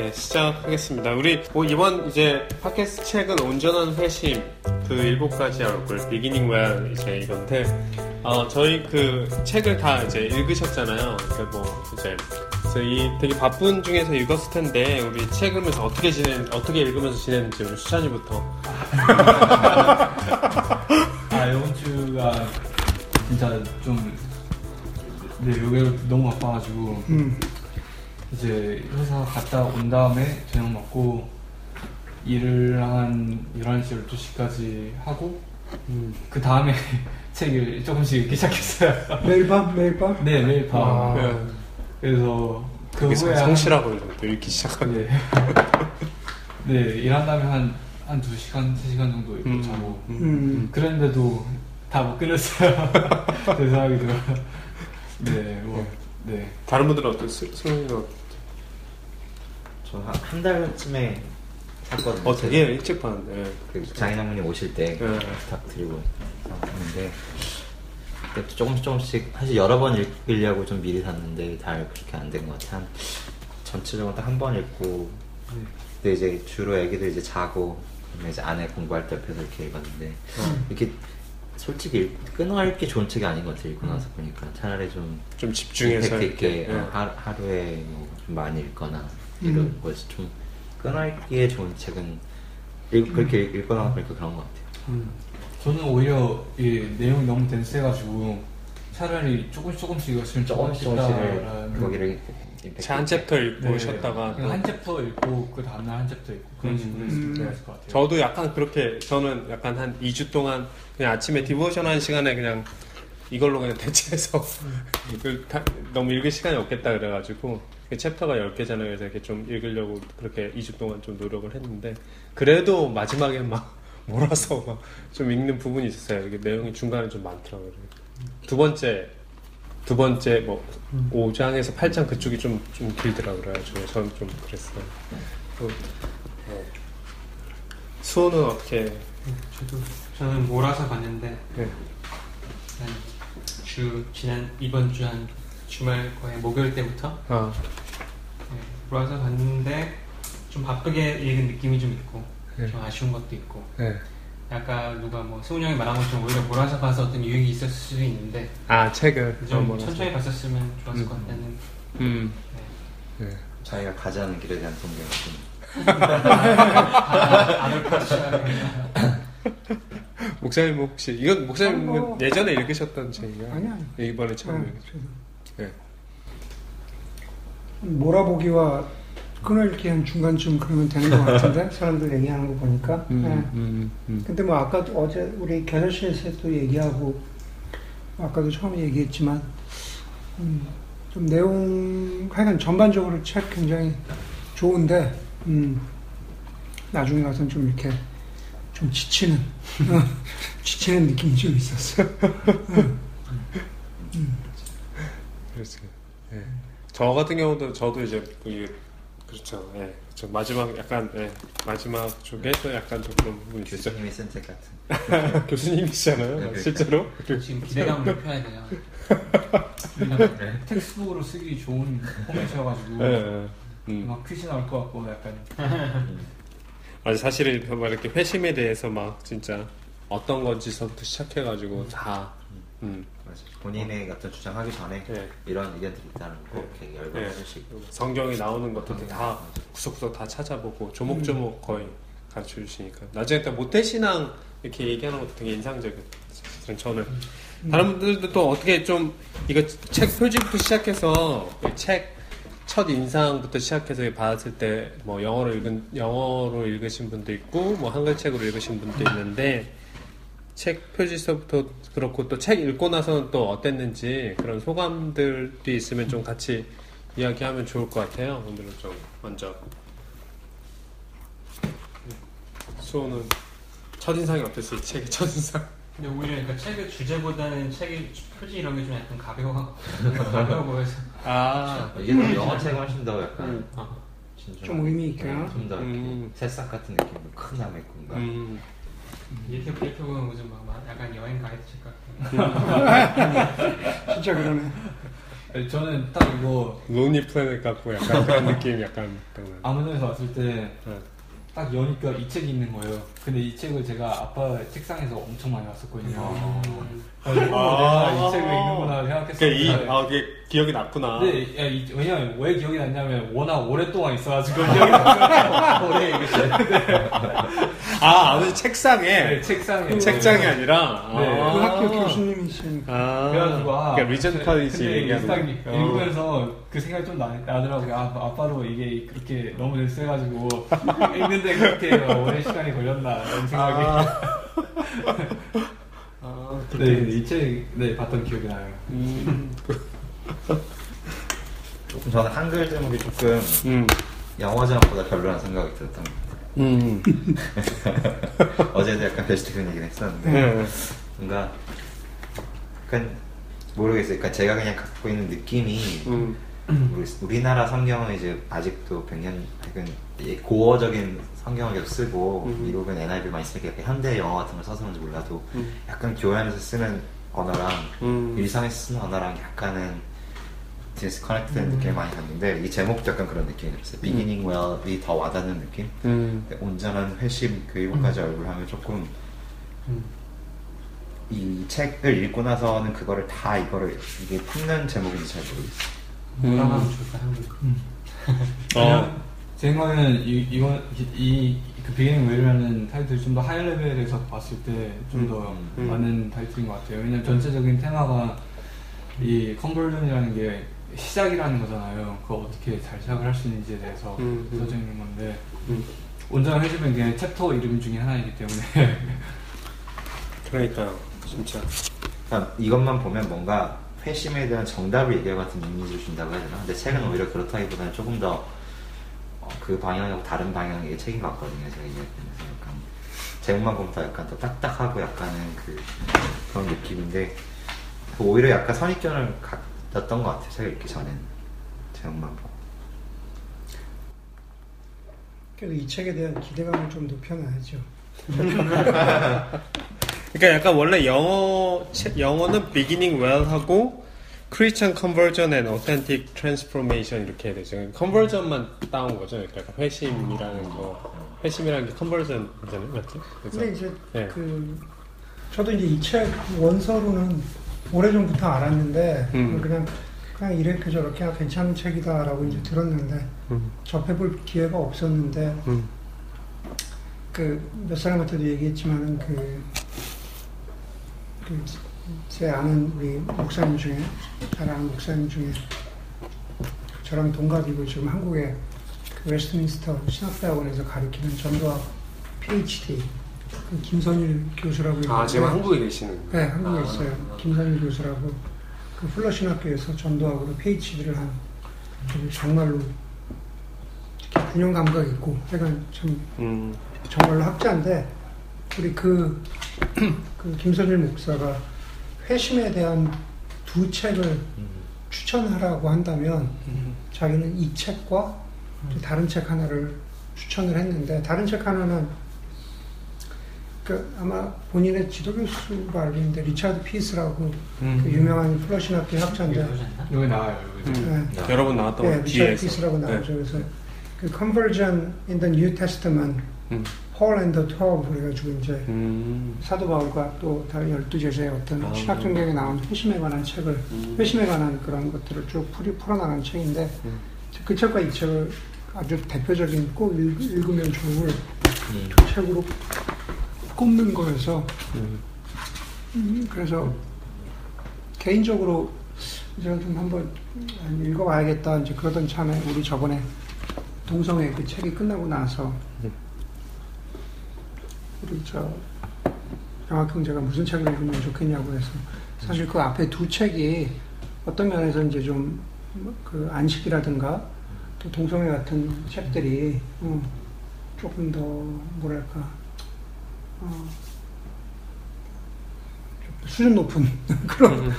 예, 시작하겠습니다. 우리 이번 이제 팟캐스트 책은 온전한 회심, 그 7가지 얼굴, Beginning Well 이제 이건데, 저희 그 책을 다 이제 읽으셨잖아요. 그래서 이 되게 바쁜 중에서 읽었을 텐데, 우리 책 읽으면서 어떻게 읽으면서 지내는지 우리 수찬이부터. 이번 주가 진짜 좀, 요게 너무 바빠가지고, 이제 회사 갔다 온 다음에 저녁 먹고 일을 한 11시, 12시까지 하고, 그 다음에 책을 조금씩 읽기 시작했어요. 매일 밤? 네, 매일 밤. 그래서 그 후에 성실하고 또 읽기 시작하고. 네. 네, 일한 다음에 한 2시간, 3시간 정도 읽고 자고. 그랬는데도 다 못 끊었어요. 죄송하기도. 네, 네. 다른 분들은 어땠어요? 저 한 달쯤에 샀거든요. 되게 일찍 봤는데. 그 장인 어머니 오실 때 부탁드리고 샀는데, 그때 조금씩 사실 여러 번 읽으려고 좀 미리 샀는데 잘 그렇게 안 된 것 같아요. 전체적으로 딱 한 번 읽고, 근데 이제 주로 애기들 이제 자고, 그다음에 이제 아내 공부할 때 옆에서 이렇게 읽었는데, 이렇게 솔직히 끊어야 할 게 좋은 책이 아닌 것 같아요. 읽고 나서 보니까 차라리 좀 집중해서 이렇게 하루에 뭐 좀 많이 읽거나 이런 것이 좀 끊어야기에 좋은 책은 그렇게 읽거나 그러니까 그런 것 같아요. 저는 오히려 이 내용이 너무 댄스해가지고 차라리 조금씩 읽었으면 조금씩 거기를 한 챕터 읽고 쉬었다가 한 챕터 읽고 그 다음날 한 챕터 읽고 그런 식으로 했으면 좋았을 것 같아요. 저도 약간 그렇게, 저는 약간 한 2주 동안 그냥 아침에 디보션 하는 시간에 그냥 이걸로 그냥 대체해서 너무 읽을 시간이 없겠다 그래가지고 챕터가 10개잖아요. 그래서 이렇게 좀 읽으려고 그렇게 2주 동안 좀 노력을 했는데, 그래도 마지막에 막 몰아서 막 좀 읽는 부분이 있었어요. 이게 내용이 중간에 좀 많더라고요. 두 번째 뭐 5장에서 8장 그쪽이 좀 길더라고요. 그래가지고 저는 좀 그랬어요. 수호는 어떻게? 저는 몰아서 봤는데, 이번 주 한 주말 거의 목요일 때부터 몰아서 봤는데 좀 바쁘게 읽은 느낌이 좀 있고, 좀 아쉬운 것도 있고, 약간 누가 승훈이 형이 말한 것처럼 오히려 몰아서 봐서 어떤 유익이 있었을 수도 있는데, 책을 좀 천천히 봤었으면 좋았을 것 같다는. 자기가 가자는 길에 대한 동경이 좀. 목사님 혹시 이건 목사님은 예전에 읽으셨던 책이야? 아니야. 이번에 처음 읽으셨어요. 몰아보기와 끊어읽기는 중간쯤 그러면 되는 것 같은데, 사람들 얘기하는 거 보니까. 근데 아까 어제 우리 결혼식에서 또 얘기하고, 아까도 처음에 얘기했지만, 좀 내용, 하여간 전반적으로 책 굉장히 좋은데, 나중에 가서는 좀 이렇게 좀 지치는 느낌이 좀 있었어요. 그렇죠. 예. 저 같은 경우도 저도 이제 그렇죠. 예. 저 마지막 약간 마지막 쪽에 또 약간 좀 그런 부분이 있었죠. 교수님이 쓴 책 같은. 교수님이시잖아요. 실제로. 지금 기대감을 높여야 돼요. 텍스트북으로 쓰기 좋은 포맷이어가지고 막 퀴즈 나올 것 같고 약간. 사실은 막 이렇게 회심에 대해서 막 진짜 어떤 건지서부터 시작해가지고 다 본인의 어떤 주장하기 전에 이런 의견들이 있다는 거 이렇게 열거할 수 있고, 성경이 나오는 것도 다 구석구석 다 찾아보고 조목조목 거의 가르쳐 주시니까, 나중에 또 모태신앙 이렇게 얘기하는 것도 되게 인상적이었어요. 저는 다른 분들도 또 어떻게 좀 이거 책 표지부터 시작해서 책 첫 인상부터 시작해서 봤을 때, 뭐, 영어로 읽으신 분도 있고, 뭐, 한글책으로 읽으신 분도 있는데, 책 표지서부터 그렇고, 또 책 읽고 나서는 또 어땠는지, 그런 소감들이 있으면 좀 같이 이야기하면 좋을 것 같아요. 오늘은 좀, 먼저. 수호는 첫인상이 어땠어요? 책의 첫인상? 근데 오히려 그러니까 책의 주제보다는 책의 표지 이런 게 좀 약간 가벼워 보여서. 이게 영어책은 훨씬 더 약간 좀 의미 있게, 좀 더 새싹 같은 느낌, 큰 남의 꿈과. 이렇게 보면 무슨 막 약간 여행 가이드 책 같은. 진짜 그러네. 아니, 저는 딱 이거 로니 플래닛 같고 약간 그런 느낌 약간 아문에서 왔을 때 딱 여니까 이 책이 있는 거예요. 근데 이 책을 제가 아빠 책상에서 엄청 많이 봤었거든요. 내가 이 책을 읽는구나 생각했어요. 그러니까 이게 기억이 났구나. 근데 왜냐면 왜 기억이 났냐면 워낙 오랫동안 있어가지고 기억이 났어요. 오래 읽으시네. 아, 아버지 책상에? 네, 책상에. 책장이 아니라? 네. 그 학교 교수님이신. 아. 그래가지고, 아. 그러니까 리전 칼리지 얘기하는 읽으면서 그 생각이 좀 나더라고요. 아, 아빠도 이게 그렇게 너무 늙어가지고 읽는데 그렇게 오랜 시간이 걸렸나, 이런 생각이. 아, 네, 이 책, 네, 봤던 기억이 나요. 조금 저는 한글 제목이 조금 영어 제목보다 별로라는 생각이 들었던 것 같아요. 어제도 약간 베스트 그런 얘기를 했었는데 뭔가 약간 모르겠어요. 그러니까 제가 그냥 갖고 있는 느낌이 모르겠어요. 우리나라 성경은 이제 아직도 100년 고어적인 성경을 계속 쓰고 미국은 NIV 많이 쓰니까 약간 현대 영어 같은 걸 써서 그런지 몰라도 약간 교회하면서 쓰는 언어랑 일상에서 쓰는 언어랑 약간은 디스커넥트된 느낌이 많이 갔는데 이 제목도 약간 그런 느낌이 들었어요. Beginning Well이 더 와닿는 느낌? 온전한 회심, 그 일부까지 얼굴하면 조금 이 책을 읽고 나서는 그거를 다 이거를 이게 품는 제목인지 잘 모르겠어요. 뭐라고 하면 좋을까? 제 생각에는 이 Beginning Well이라는 타이틀이 좀 더 하이 레벨에서 봤을 때 좀 더 많은 타이틀인 것 같아요. 왜냐면 전체적인 테마가 이 컨버전이라는 게 시작이라는 거잖아요. 그거 어떻게 잘 시작을 할 수 있는지에 대해서 써져 있는 건데 온전한 회심은 그냥 챕터 이름 중에 하나이기 때문에 그러니까요. 진짜 그러니까 이것만 보면 뭔가 회심에 대한 정답을 얘기할 것 같은 이미지를 준다고 해야 되나? 근데 책은 오히려 그렇다기보다는 조금 더 그 방향하고 다른 방향의 책인 것 같거든요. 제가 얘기할 때는 약간 제목만 보면 더 약간 더 딱딱하고 약간은 그런 느낌인데 오히려 약간 선입견을 갖던 것 같아요. 제가 읽기 전에는 제목만 보고. 그래도 이 책에 대한 기대감을 좀 높여놔야죠. 그러니까 약간 원래 영어는 Beginning Well 하고 Christian Conversion and Authentic Transformation 이렇게 해야 되죠. Conversion만 따온 거죠. 그러니까 약간 회심이라는 거, 회심이라는 게 Conversion이잖아요, 맞죠? 그렇죠? 근데 이제 네. 저도 이제 이 책 원서로는 오래전부터 알았는데 그냥 이렇게 저렇게 괜찮은 책이다 라고 이제 들었는데 접해볼 기회가 없었는데 그 몇 사람한테도 얘기했지만은 제 아는 우리 목사님 중에 잘 아는 목사님 중에 저랑 동갑이고 지금 한국의 그 웨스트민스터 신학대학원에서 가르치는 전도학 PhD 그 김선일 교수라고 있는데, 아, 지금 한국에 계시는? 네, 한국에 있어요. 김선일 교수라고 그 플러 신학교에서 전도학으로 PhD를 한 정말로 9년 감각 있고 약간 참 정말로 학자인데 우리 그 김선일 목사가 회심에 대한 두 책을 추천하라고 한다면 자기는 이 책과 다른 책 하나를 추천을 했는데 다른 책 하나는 아마 본인의 지도교수가 알고 있는데 리차드 피스라고 그 유명한 플러 신학교 학자인데 여기 나와요. 네. 여러 번 나왔던 네, 리차드 피스라고 나오죠. 네. 그래서 그 Conversion in the New Testament, Paul and the Twelve 그래가지고 이제 사도 바울과 또 다른 12제자의 어떤 신학 전경에 나온 회심에 관한 책을 회심에 관한 그런 것들을 쭉 풀어나가는 책인데 그 책과 이 책을 아주 대표적인 꼭 읽으면 좋을 두 책으로 꼽는 거여서 그래서 개인적으로 제가 좀 한번 읽어봐야겠다 이제 그러던 참에 우리 저번에 동성애 그 책이 끝나고 나서 우리 저 정확히 형제가 무슨 책을 읽으면 좋겠냐고 해서 사실 그 앞에 두 책이 어떤 면에서 이제 좀 그 안식이라든가 또 동성애 같은 책들이 조금 더 뭐랄까 수준 높은 그런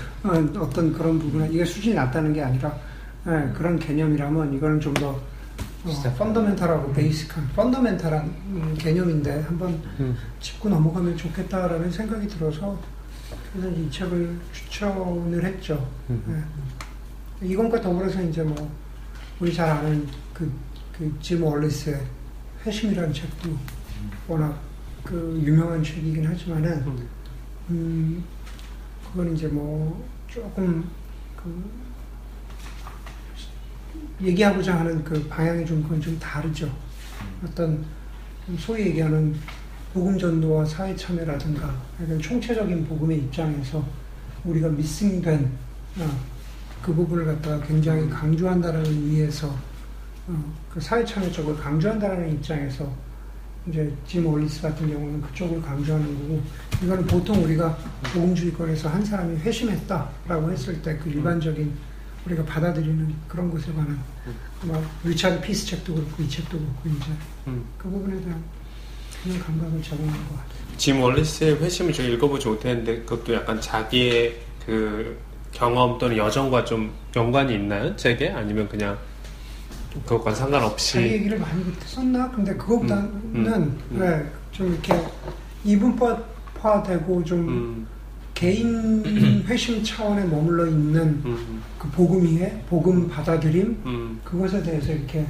어떤 그런 부분에 이게 수준이 낮다는 게 아니라 그런 개념이라면 이거는 좀 더 진짜 펀더멘탈하고 베이식한 펀더멘탈한 개념인데 한번 짚고 넘어가면 좋겠다라는 생각이 들어서 그래서 이 책을 추천을 했죠. 이건과 더불어서 이제 뭐 우리 잘 아는 그 짐 월리스의 회심이라는 책도 워낙 그 유명한 책이긴 하지만은 그건 이제 뭐 조금 그 얘기하고자 하는 그 방향이 좀 그건 좀 다르죠. 어떤 소위 얘기하는 복음 전도와 사회 참여라든가 약간 총체적인 복음의 입장에서 우리가 미싱된 그 부분을 갖다가 굉장히 강조한다라는 의미에서 그 사회 참여 쪽을 강조한다라는 입장에서 이제 짐 올리스 같은 경우는 그쪽을 강조하는 거고, 이거는 보통 우리가 복음주의권에서 한 사람이 회심했다라고 했을 때 그 일반적인 우리가 받아들이는 그런 것에 관한 막 리차드 피스 책도 그렇고 이 책도 그렇고 이제 그 부분에 대한 그런 감각을 제공하는 것 같아요. 짐 월리스의 회심을 제가 읽어보지 못했는데 그것도 약간 자기의 그 경험 또는 여정과 좀 연관이 있나요? 책에? 아니면 그냥 그것과 상관없이 자기 얘기를 많이 그때 썼나? 근데 그것보다는 네, 좀 이렇게 이분화되고 좀 개인 회심 차원에 머물러 있는 그 복음이의 복음 받아들임 그것에 대해서 이렇게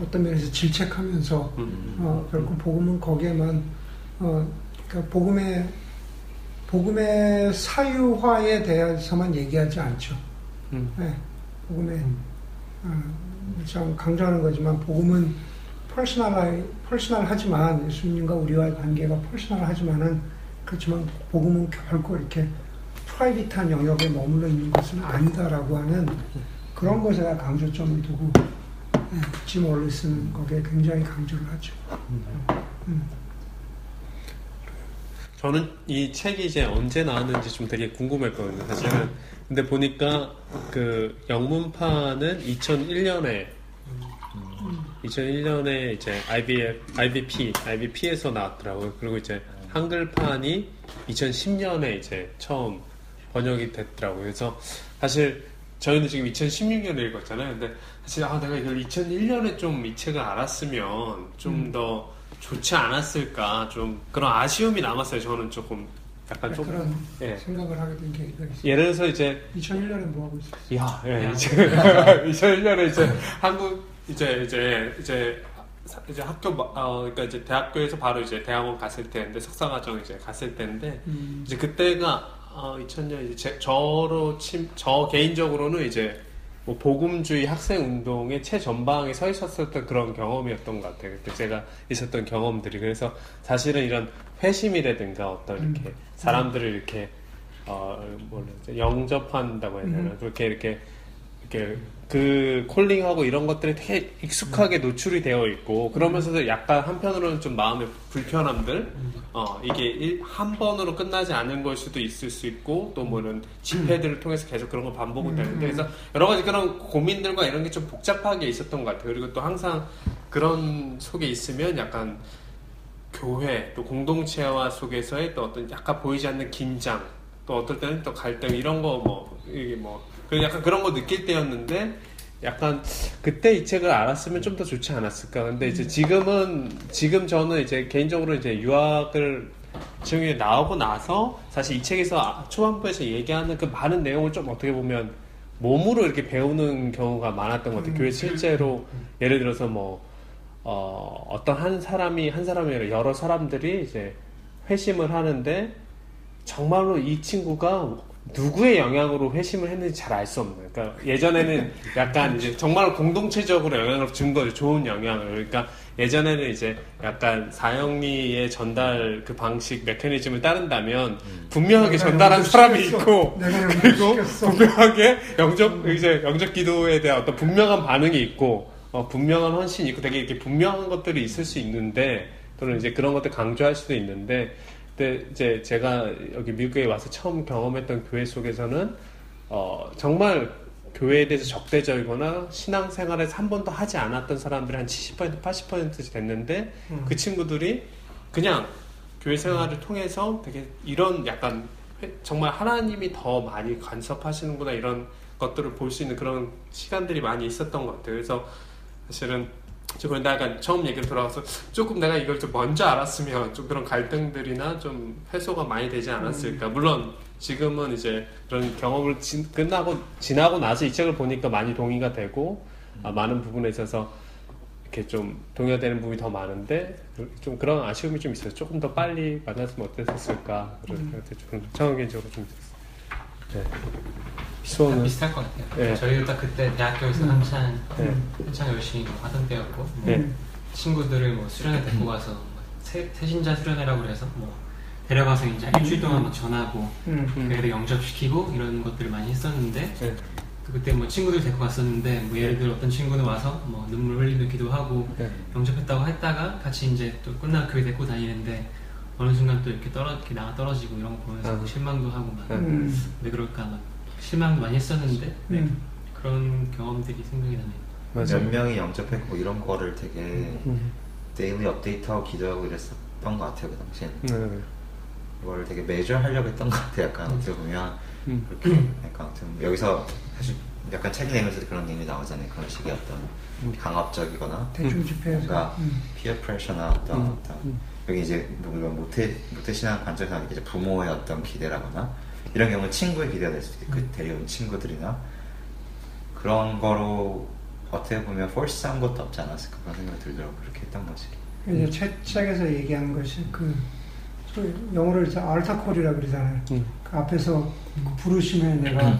어떤 면에서 질책하면서 결국 복음은 거기에만 그러니까 복음의 사유화에 대해서만 얘기하지 않죠. 네, 복음의 강조하는 거지만 복음은 퍼스널하지만 예수님과 우리와의 관계가 퍼스널하지만은. 그렇지만 복음은 결코 이렇게 프라이빗한 영역에 머물러 있는 것은 아니다라고 하는 그런 것에 강조점을 두고 짐 월리스는 거기에 굉장히 강조를 하죠. 저는 이 책이 이제 언제 나왔는지 좀 되게 궁금했거든요, 사실은. 근데 보니까 그 영문판은 2001년에 이제 IBP에서 나왔더라고요. 그리고 이제 한글판이 2010년에 이제 처음 번역이 됐더라고요. 그래서 사실 저희는 지금 2016년에 읽었잖아요. 근데 사실 내가 이걸 2001년에 좀 이 책을 알았으면 좀 더 좋지 않았을까, 좀 그런 아쉬움이 남았어요. 저는 조금 약간 좀 그런 생각을 하게 된 게 있어요. 예를 들어서 이제 2001년에 뭐 하고 있었어요? 이제 2001년에 이제 한국 이제 학교 그러니까 이제 대학교에서 바로 이제 대학원 갔을 때인데 석사과정 이제 갔을 때인데 이제 그때가 2000년 이제 저 개인적으로는 이제 뭐 복음주의 학생 운동의 최전방에 서 있었던 그런 경험이었던 것 같아요. 그때 제가 있었던 경험들이. 그래서 사실은 이런 회심이라든가 어떤 이렇게 사람들을 이렇게 영접한다고 해야 되나 그렇게 그 콜링하고 이런 것들이 되게 익숙하게 노출이 되어 있고, 그러면서도 약간 한편으로는 좀 마음의 불편함들, 이게 한 번으로 끝나지 않은 걸 수도 있을 수 있고, 또 뭐 이런 집회들을 통해서 계속 그런 걸 반복을 되는데, 그래서 여러 가지 그런 고민들과 이런 게 좀 복잡하게 있었던 것 같아요. 그리고 또 항상 그런 속에 있으면 약간 교회, 또 공동체와 속에서의 또 어떤 약간 보이지 않는 긴장, 또 어떨 때는 또 갈등, 이런 거 약간 그런 거 느낄 때였는데, 약간 그때 이 책을 알았으면 좀 더 좋지 않았을까. 근데 이제 지금 저는 이제 개인적으로 이제 유학을 지금 나오고 나서 사실 이 책에서 초반부에서 얘기하는 그 많은 내용을 좀 어떻게 보면 몸으로 이렇게 배우는 경우가 많았던 것 같아요. 교회 실제로 예를 들어서 어떤 한 사람이 아니라 여러 사람들이 이제 회심을 하는데 정말로 이 친구가 누구의 영향으로 회심을 했는지 잘 알 수 없는. 그러니까 예전에는 약간 이제 정말 공동체적으로 영향을 준 거죠. 좋은 영향을. 그러니까 예전에는 이제 약간 사형리의 전달 그 방식 메커니즘을 따른다면 분명하게 전달한 사람이 있고, 그리고 분명하게 영접 기도에 대한 어떤 분명한 반응이 있고, 분명한 헌신이 있고, 되게 이렇게 분명한 것들이 있을 수 있는데, 또는 이제 그런 것들 강조할 수도 있는데. 근데 이제 제가 여기 미국에 와서 처음 경험했던 교회 속에서는 정말 교회에 대해서 적대적이거나 신앙생활에서 한 번도 하지 않았던 사람들이 한 70%, 80% 됐는데 그 친구들이 그냥 교회 생활을 통해서 되게 이런 약간 정말 하나님이 더 많이 간섭하시는구나 이런 것들을 볼 수 있는 그런 시간들이 많이 있었던 것 같아요. 그래서 사실은 그런데 아까 처음 얘기를 돌아와서 조금 내가 이걸 좀 먼저 알았으면 좀 그런 갈등들이나 좀 해소가 많이 되지 않았을까. 물론 지금은 이제 그런 경험을 지나고 나서 이 책을 보니까 많이 동의가 되고 많은 부분에 있어서 이렇게 좀 동의가 되는 부분이 더 많은데 좀 그런 아쉬움이 좀 있어요. 조금 더 빨리 만났으면 어땠을까 그런 생각들 좀 개인적으로 좀 들었어요. 네. 다 비슷할 것 같아요. 네. 저희도 딱 그때 대학교에서 한창 열심히 하던 때였고 친구들을 뭐 수련회 데리고 가서 새신자 수련회라고 그래서 뭐 데려가서 이제 일주일 동안 막 전하고 그래도 영접시키고 이런 것들을 많이 했었는데 그때 뭐 친구들 데리고 갔었는데 뭐 예를 들어 어떤 친구는 와서 뭐 눈물 흘리며 기도하고 영접했다고 했다가 같이 이제 또 끝나고 교회 데리고 다니는데 어느 순간 또 이렇게 나가 떨어지고 이런 거 보면서 실망도 하고 막 왜 그럴까 막 실망도 많이 했었는데 그런 경험들이 생각이 나네요. 맞아요. 몇 명이 영접했고 이런 거를 되게 데일리 업데이트하고 기도하고 이랬었던 것 같아요. 그 당시에는 이걸 되게 매주 하려고 했던 것 같아요. 약간 어떻게 보면 그렇게 약간 여기서 사실 약간 책 내면서도 그런 얘기 나오잖아요. 그런 식의 어떤 강압적이거나 뭔가 피어 프레셔나 어떤 여기 이제 모태 신앙 관점에서 이제 부모의 어떤 기대라거나 이런 경우는 친구의 기대가 될 수도 있고 데려온 친구들이나 그런 거로 어떻게 보면 포스한 것도 없지 않았을까 그런 생각이 들더라고. 그렇게 했던 거지. 이제 책에서 얘기한 것이 그 영어를 이제 알타콜이라고 그러잖아요. 그 앞에서 그 부르심에 내가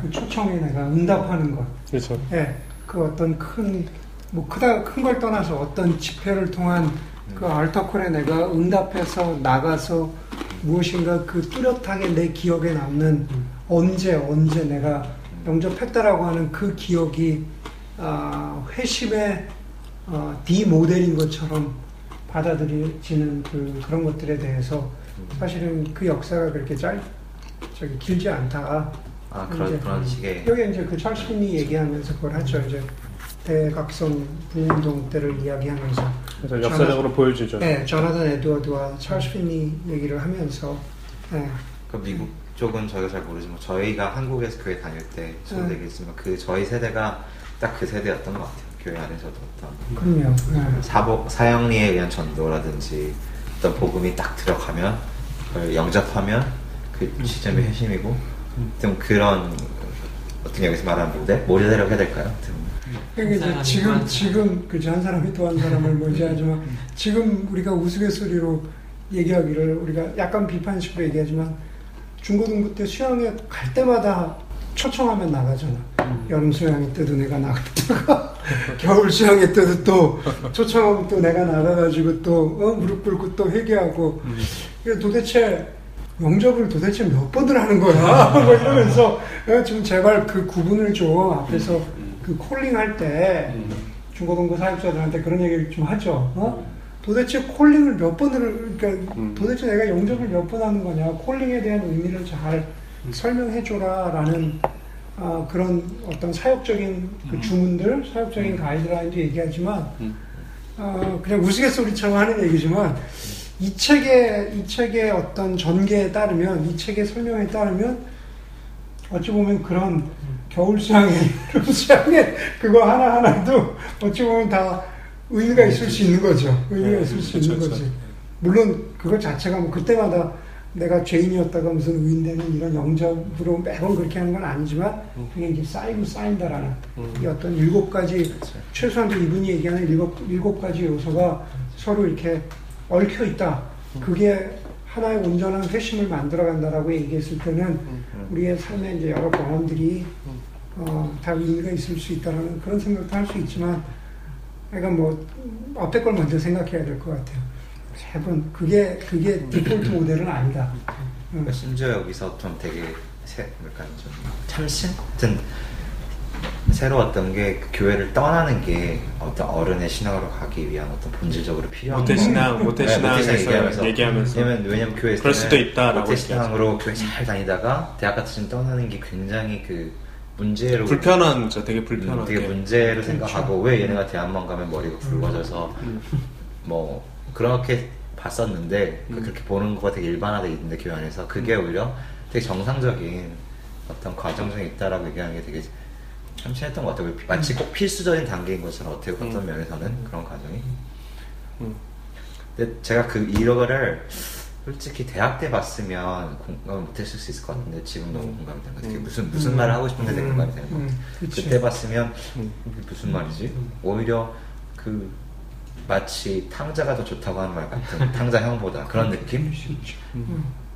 그 초청에 내가 응답하는 것. 그렇죠. 예, 그 어떤 큰 걸 떠나서 어떤 집회를 통한 그 알타콜에 내가 응답해서 나가서 무엇인가 그 뚜렷하게 내 기억에 남는 언제 내가 영접했다라고 하는 그 기억이 회심의 디모델인 것처럼 받아들여지는 그런 것들에 대해서 사실은 그 역사가 그렇게 길지 않다. 아, 그런 식의. 여기 이제 그 찰스님이 얘기하면서 그걸 하죠. 이제 대각성 부흥운동 때를 이야기하면서 그래서 역사적으로 보여주죠. 네, 조나단 에드워드와 찰스 핀이 얘기를 하면서 그 미국 쪽은 저희가 잘 모르지만 저희가 한국에서 교회 다닐 때 저도 얘기했지만 그 저희 세대가 딱 그 세대였던 것 같아요. 교회 안에서도 어떤 사형리에 의한 전도라든지 어떤 복음이 딱 들어가면 그걸 영접하면 그 시점이 회심이고 좀 그런 어떤 여기서 말하는 모델이라고 해야 될까요? 그러니까 지금 그저 한 사람이 또 한 사람을 모지하지만 지금 우리가 우스갯소리로 얘기하기를 우리가 약간 비판식으로 얘기하지만 중고등부 때 수양회 갈 때마다 초청하면 나가잖아. 여름 수양회 때도 내가 나갔다가 겨울 수양회 때도 또 초청하면 또 내가 나가가지고 또 무릎 꿇고 또 회개하고 그러니까 도대체 영접을 도대체 몇 번을 하는 거야? 뭐 이러면서 좀 제발 그 구분을 좀 앞에서 그 콜링할 때 중고등부 사역자들한테 그런 얘기를 좀 하죠. 도대체 콜링을 몇 번을 그러니까 도대체 내가 영접을 몇 번 하는 거냐? 콜링에 대한 의미를 잘 설명해줘라라는 그런 어떤 사역적인 그 주문들, 사역적인 가이드라인도 얘기하지만 그냥 우스갯소리처럼 하는 얘기지만 이 책의 어떤 전개에 따르면 이 책의 설명에 따르면 어찌 보면 그런 겨울 수양회, 여름 수양회 그거 하나하나도 어찌 보면 다 의미가 있을 수 있는 거죠. 거지. 물론 그거 자체가 뭐 그때마다 내가 죄인이었다가 무슨 의인되는 이런 영접으로 매번 그렇게 하는 건 아니지만 그게 이제 쌓이고 쌓인다라는 이 어떤 7가지 최소한 이분이 얘기하는 7가지 요소가 서로 이렇게 얽혀 있다. 그게 하나의 온전한 회심을 만들어간다라고 얘기했을 때는 우리의 삶의 이제 여러 경험들이 다 의미가 있을 수 있다라는 그런 생각도 할 수 있지만, 그러니까 뭐 앞에 걸 먼저 생각해야 될 것 같아요. 매번 그게 디폴트 모델은 아니다. 심지어 여기서 좀 되게 약간 좀 참신 같은 새로웠던 게 교회를 떠나는 게 어떤 어른의 신앙으로 가기 위한 어떤 본질적으로 필요한 모태신앙에서 얘기하면서 왜냐면 교회에서 그럴 수도 있다라고 모태신앙으로 교회 잘 다니다가 대학 같은 데 떠나는 게 굉장히 그 문제로 불편한 거죠. 되게 불편한 되게 문제로 생각하고 왜 얘네가 대학만 가면 머리가 굵어져서 뭐 그렇게 봤었는데 그렇게 보는 거가 되게 일반화되어 있는데 교회 안에서 그게 오히려 되게 정상적인 어떤 과정 중에 있다라고 얘기하는 게 되게 참 친했던 것 같아요. 마치 꼭 필수적인 단계인 것처럼 어떻게 어떤 면에서는 그런 과정이. 근데 제가 그 이거를 솔직히 대학 때 봤으면 공감 못했을 수 있을 것 같은데 지금 너무 공감이 되는 것 같아요. 무슨 말을 하고 싶은데 공감이 되는 것 같아요. 그때 봤으면 무슨 말이지? 오히려 그 마치 탕자가 더 좋다고 하는 말 같은 탕자 형보다 그런 느낌?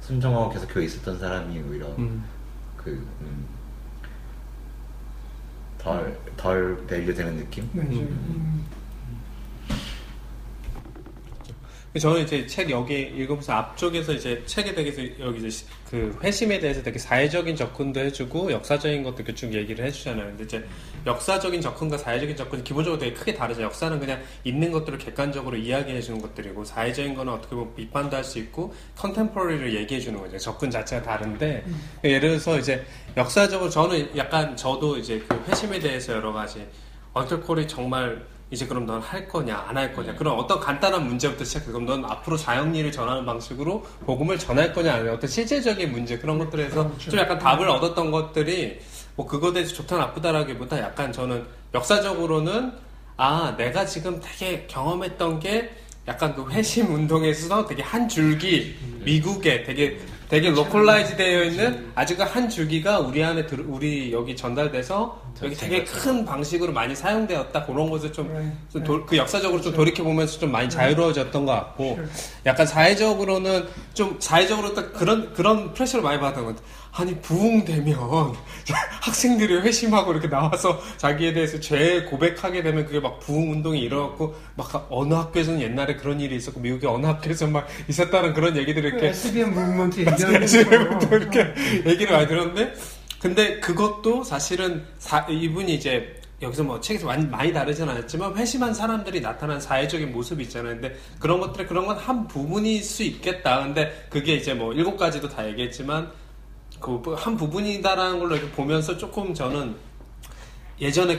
순종하고 계속 교회에 있었던 사람이 오히려 덜 밸류되는 느낌? 저는 이제 책 여기 읽으면서 앞쪽에서 이제 책에 대해서 여기 이제 그 회심에 대해서 되게 사회적인 접근도 해주고 역사적인 것도 이렇게 쭉 얘기를 해주잖아요. 근데 이제 역사적인 접근과 사회적인 접근이 기본적으로 되게 크게 다르죠. 역사는 그냥 있는 것들을 객관적으로 이야기해주는 것들이고 사회적인 거는 어떻게 보면 비판도 할 수 있고 컨템포러리를 얘기해주는 거죠. 접근 자체가 다른데 예를 들어서 이제 역사적으로 저는 약간 저도 이제 그 회심에 대해서 여러 가지 언클콜이 정말 이제 그럼 넌 할 거냐 안 할 거냐 그런 어떤 간단한 문제부터 시작해. 그럼 넌 앞으로 자영리를 전하는 방식으로 복음을 전할 거냐 아니면 어떤 실제적인 문제 그런 것들에서 좀 약간 답을 얻었던 것들이 뭐 그거에 대해서 좋다 나쁘다라기보다 약간 저는 역사적으로는 아 내가 지금 되게 경험했던 게 약간 그 회심 운동에서 되게 한 줄기 미국에 되게 로컬라이즈 되어 있는 아직은 한 줄기가 우리 안에 우리 여기 전달돼서 여기 되게 큰 방식으로 많이 사용되었다 그런 것을 그 역사적으로 좀 돌이켜 보면서 좀 많이 자유로워졌던 것 같고 약간 사회적으로는 좀 사회적으로 딱 그런 프레셔를 많이 받았던 것 같아요. 아니 부흥되면 학생들이 회심하고 이렇게 나와서 자기에 대해서 죄 고백하게 되면 그게 막 부흥 운동이 일어났고 막 어느 학교에서는 옛날에 그런 일이 있었고 미국의 어느 학교에서 막 있었다는 그런 얘기들을 이렇게 SBM 무브먼트 이렇게 얘기를 많이 들었는데 근데 그것도 사실은 이분이 이제 여기서 뭐 책에서 많이 다르진 않았지만 회심한 사람들이 나타난 사회적인 모습이 있잖아요. 근데 그런 것들에 그런 건 한 부분일 수 있겠다. 근데 그게 이제 뭐 7가지도 다 얘기했지만 그 한 부분이다라는 걸로 이렇게 보면서 조금 저는 예전에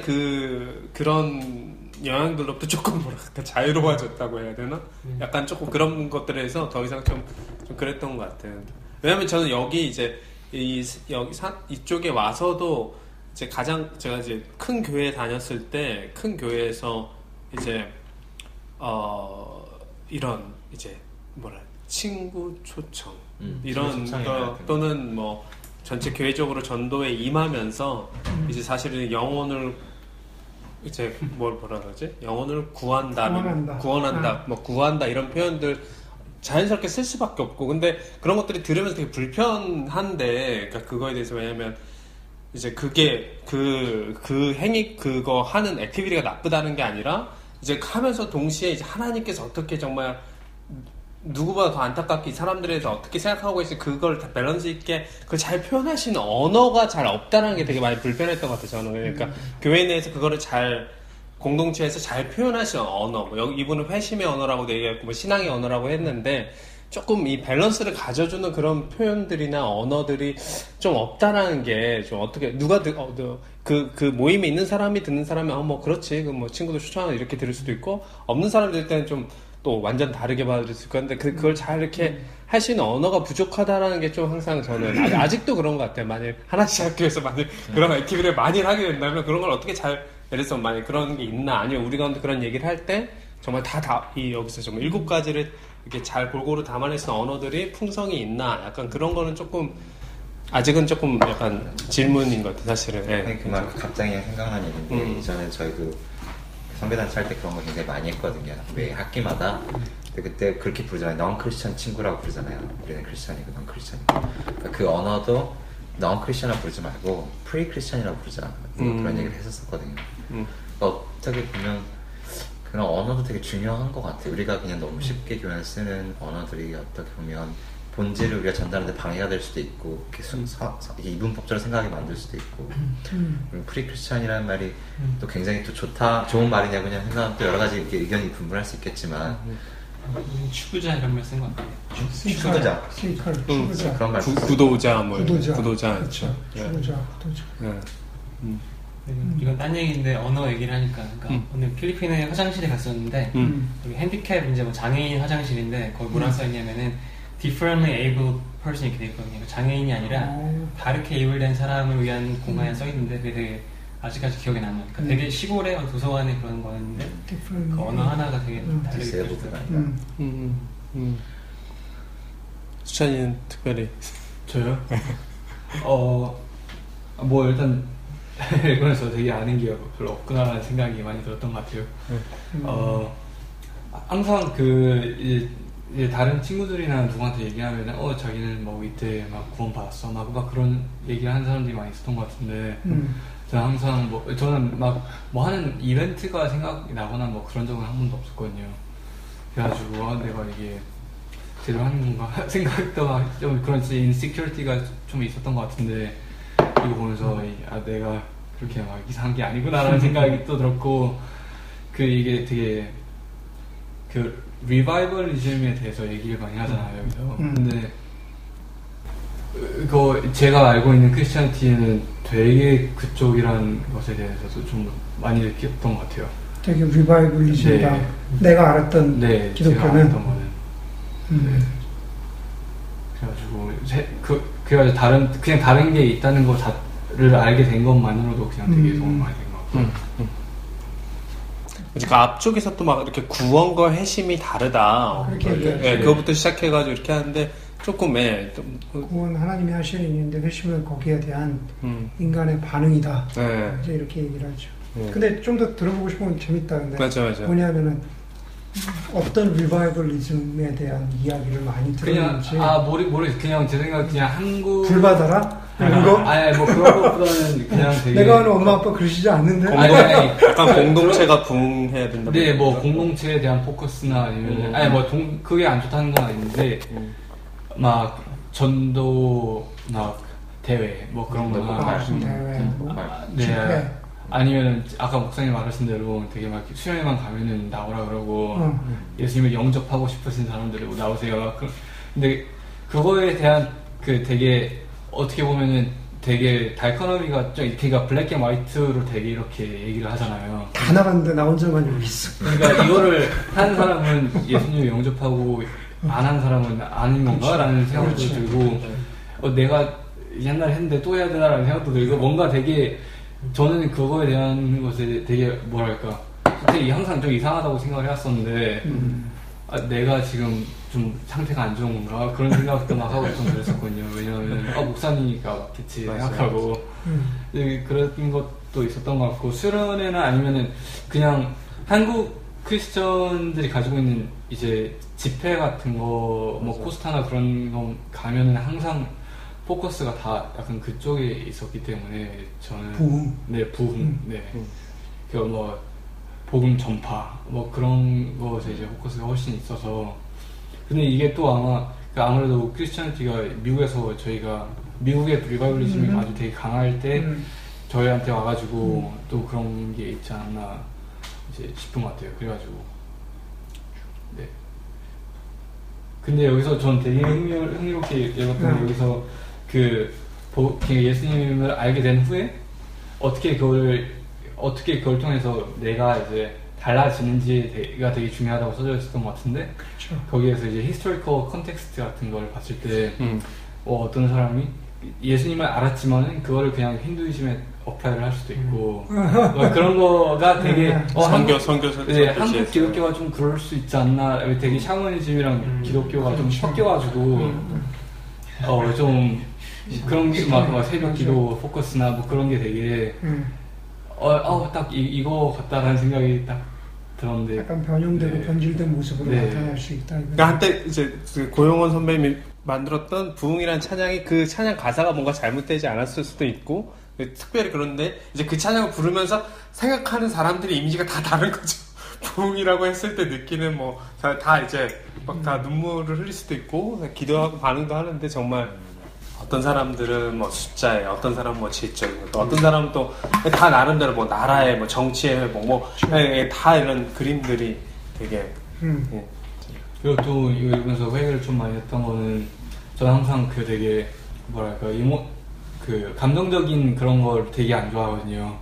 그런 영향들로부터 조금 뭐랄까 자유로워졌다고 해야 되나? 약간 조금 그런 것들에서 더 이상 좀 그랬던 것 같아요. 왜냐면 저는 여기 이제 이쪽에 와서도 이제 가장 제가 이제 큰 교회에 다녔을 때 큰 교회에서 이제 이런 이제 뭐라 친구 초청 이런 거 또는 뭐 전체 교회적으로 전도에 임하면서 이제 사실은 영혼을 이제 뭐라 그러지 영혼을 구원한다 뭐 구한다 이런 표현들 자연스럽게 쓸 수밖에 없고 근데 그런 것들이 들으면서 되게 불편한데 그러니까 그거에 대해서 왜냐면 이제 그게 그 행위 그거 하는 액티비티가 나쁘다는 게 아니라 이제 하면서 동시에 이제 하나님께서 어떻게 정말 누구보다 더 안타깝게 이 사람들에 대해서 어떻게 생각하고 있을지 그걸 다 밸런스 있게 그걸 잘 표현하시는 언어가 잘 없다는 게 되게 많이 불편했던 것 같아요 저는. 그러니까 교회 내에서 그거를 잘 공동체에서 잘 표현하시는 언어 뭐 여기 이분은 회심의 언어라고 얘기했고 뭐 신앙의 언어라고 했는데 조금 이 밸런스를 가져주는 그런 표현들이나 언어들이 좀 없다라는 게 좀 어떻게 누가 그 모임에 있는 사람이 듣는 사람이 뭐 그렇지 그 뭐 친구도 추천하고 이렇게 들을 수도 있고 없는 사람들 때는 좀 또 완전 다르게 받아들일 수 있는데 그걸 잘 이렇게 할 수 있는 언어가 부족하다라는 게 좀 항상 저는 아직도 그런 것 같아요. 만약 하나씩 학교에서 만약 그런 액티비티를 많이 하게 된다면 그런 걸 어떻게 잘 예를 들어서 만약 그런 게 있나 아니면 우리 가운데 그런 얘기를 할 때 정말 이 여기서 정말 7가지를 이렇게 잘 골고루 담아내는 언어들이 풍성이 있나 약간 그런 거는 조금 아직은 조금 약간 질문인 것 같아요 사실은. 네. 그 말 갑자기 생각난 얘기인데 이전에 저희 그 선배단체 할 때 그런 거 굉장히 많이 했거든요. 매 학기마다 그때 그렇게 부르잖아요. 넌 크리스천 친구라고 부르잖아요. 우리는 크리스천이고 넌 크리스천이고 그러니까 그 언어도 넌 크리스천이라고 부르지 말고 프리 크리스천이라고 부르자 그런 얘기를 했었거든요. 그러니까 어떻게 보면 그런 언어도 되게 중요한 것 같아요. 우리가 그냥 너무 쉽게 교회를 쓰는 언어들이 어떻게 보면 본질을 우리가 전달하는 데 방해가 될 수도 있고 이렇게 이분법적으로 생각하게 만들 수도 있고 프리크리스찬이라는 말이 또 굉장히 또 좋은 말이냐 그냥 생각하면 또 여러 가지 이렇게 의견이 분분할 수 있겠지만 추구자 이런 말 쓴 것 같아요. 추구자 그런 말 구도자 그렇죠. 이건 딴 얘기인데 언어 얘기를 하니까 그러니까 오늘 필리핀에 화장실에 갔었는데 여기 핸디캡 이제 뭐 장애인 화장실인데 거기 뭐라고 써있냐면은 differently able person 이렇게 돼있거든요. 장애인이 아니라 다르게 able된 사람을 위한 공간에 써있는데 그게 되게 아직까지 기억이 나는. 그러니까 되게 시골의 도서관에 그런 거였는데 그 언어 하나가 되게 다르게 느껴졌어요. 수찬이는 특별히 저요? 뭐 일단 일본에서 되게 아는 게 별로 없구나라는 생각이 많이 들었던 것 같아요. 항상 그 이제 다른 친구들이나 누구한테 얘기하면 자기는 뭐 이때 막 구원받았어 막 그런 얘기를 하는 사람들이 많이 있었던 것 같은데 저는 항상 저는 막 뭐 하는 이벤트가 생각이 나거나 뭐 그런 적은 한 번도 없었거든요. 그래가지고 내가 이게 제대로 하는 건가 생각도 좀 그런 인시큐리티가 좀 있었던 것 같은데 이거 보면서 내가 그렇게 막 이상한 게 아니구나라는 생각이 또 들었고 이게 되게 리바이벌리즘에 대해서 얘기를 많이 하잖아요 여기서. 근데 그거 제가 알고 있는 크리스찬티에는 되게 그쪽이란 것에 대해서도 좀 많이 느꼈던 것 같아요. 되게 리바이벌리즘이다. 네. 내가 알았던 기독교는. 그래가지고 그래가지고 다른 게 있다는 거를 알게 된 것만으로도 그냥 되게 도움이 많이 된 것 같고. 그러니까 앞쪽에서 또 막 이렇게 구원과 회심이 다르다. 그거부터 시작해가지고 이렇게 하는데 조금 구원 하나님이 하시는 일인데 회심은 거기에 대한 인간의 반응이다. 이제 이렇게 얘기를 하죠. 근데 좀 더 들어보고 싶으면 재밌다. 근데 맞아. 뭐냐면은 어떤 리바이벌리즘에 대한 이야기를 많이 들었는지 그냥 그냥 제 생각 그냥 한국 불받아라? 아니 뭐 그런 것보다는 그냥 되게 내가 아는 엄마 아빠 그러시지 않는데? 약간 공동체가 부흥해야 된다. 네, 뭐 공동체에 대한 포커스나 아니면 그게 안 좋다는 건 아닌데 막 전도나 대회 뭐 그런 거나 대회 집회 아니면 아까 목사님 말하신 대로 되게 막 수련회만 가면은 나오라 그러고 예수님을 영접하고 싶으신 사람들이 나오세요. 근데 그거에 대한 그 되게 어떻게 보면은 되게 다이코노미가 좀 그러니까 블랙 앤 화이트로 되게 이렇게 얘기를 하잖아요. 다 나갔는데 나 혼자만 여기 있어. 그러니까 이거를 한 사람은 예수님을 영접하고 안 한 사람은 아닌 건가라는 생각도 들고 내가 옛날에 했는데 또 해야 되나라는 생각도 들고 뭔가 되게 저는 그거에 대한 것에 되게 뭐랄까 되게 항상 좀 이상하다고 생각을 해왔었는데 내가 지금 좀 상태가 안 좋은 건가 그런 생각도 막 하고 좀 그랬었거든요. 왜냐하면 목사님이니까 맞겠지 생각하고 그런 것도 있었던 것 같고 수련회나 아니면은 그냥 한국 크리스천들이 가지고 있는 이제 집회 같은 거 뭐 코스타나 그런 거 가면은 항상 포커스가 다 약간 그쪽에 있었기 때문에 저는 부흥 그 뭐 복음 전파 뭐 그런 것에 이제 포커스가 훨씬 있어서 근데 이게 또 아마 아무래도 크리스천티가 미국에서 저희가 미국의 리바이벌리즘이 아주 되게 강할 때 저희한테 와가지고 또 그런 게 있지 않나 이제 싶은 것 같아요. 그래가지고 근데 여기서 전 되게 흥미롭게 여기서 예수님을 알게 된 후에 어떻게 그걸 통해서 내가 이제 달라지는지가 되게 중요하다고 써져 있었던 것 같은데 그렇죠. 거기에서 이제 히스토리컬 컨텍스트 같은 걸 봤을 때 어떤 사람이 예수님을 알았지만은 그거를 그냥 힌두이즘에 어플라이를 할 수도 있고 그런 거가 되게 한국 기독교가 좀 그럴 수 있지 않나 되게 샤머니즘이랑 기독교가 좀 섞여가지고 좀 그런 게 막 새벽 기도 포커스나 뭐 그런 게 되게 딱 이거 같다라는 생각이 딱 들었는데 약간 변형되고 변질된 모습으로 나타날 수 있다. 그러니까 한때 이제 고용원 선배님이 만들었던 부흥이라는 찬양이 그 찬양 가사가 뭔가 잘못되지 않았을 수도 있고 특별히 그런데 이제 그 찬양을 부르면서 생각하는 사람들의 이미지가 다 다른 거죠. 부흥이라고 했을 때 느끼는 뭐 다 이제 막 다 눈물을 흘릴 수도 있고 기도하고 반응도 하는데 정말 어떤 사람들은 뭐 숫자에 어떤 사람은 뭐 지적 또 어떤 사람은 또 다 나름대로 뭐 나라에 뭐 정치에 다 이런 그림들이 되게 그리고 또 이거 읽으면서 회의를 좀 많이 했던 거는 저는 항상 그 되게 뭐랄까 감정적인 그런 걸 되게 안 좋아하거든요.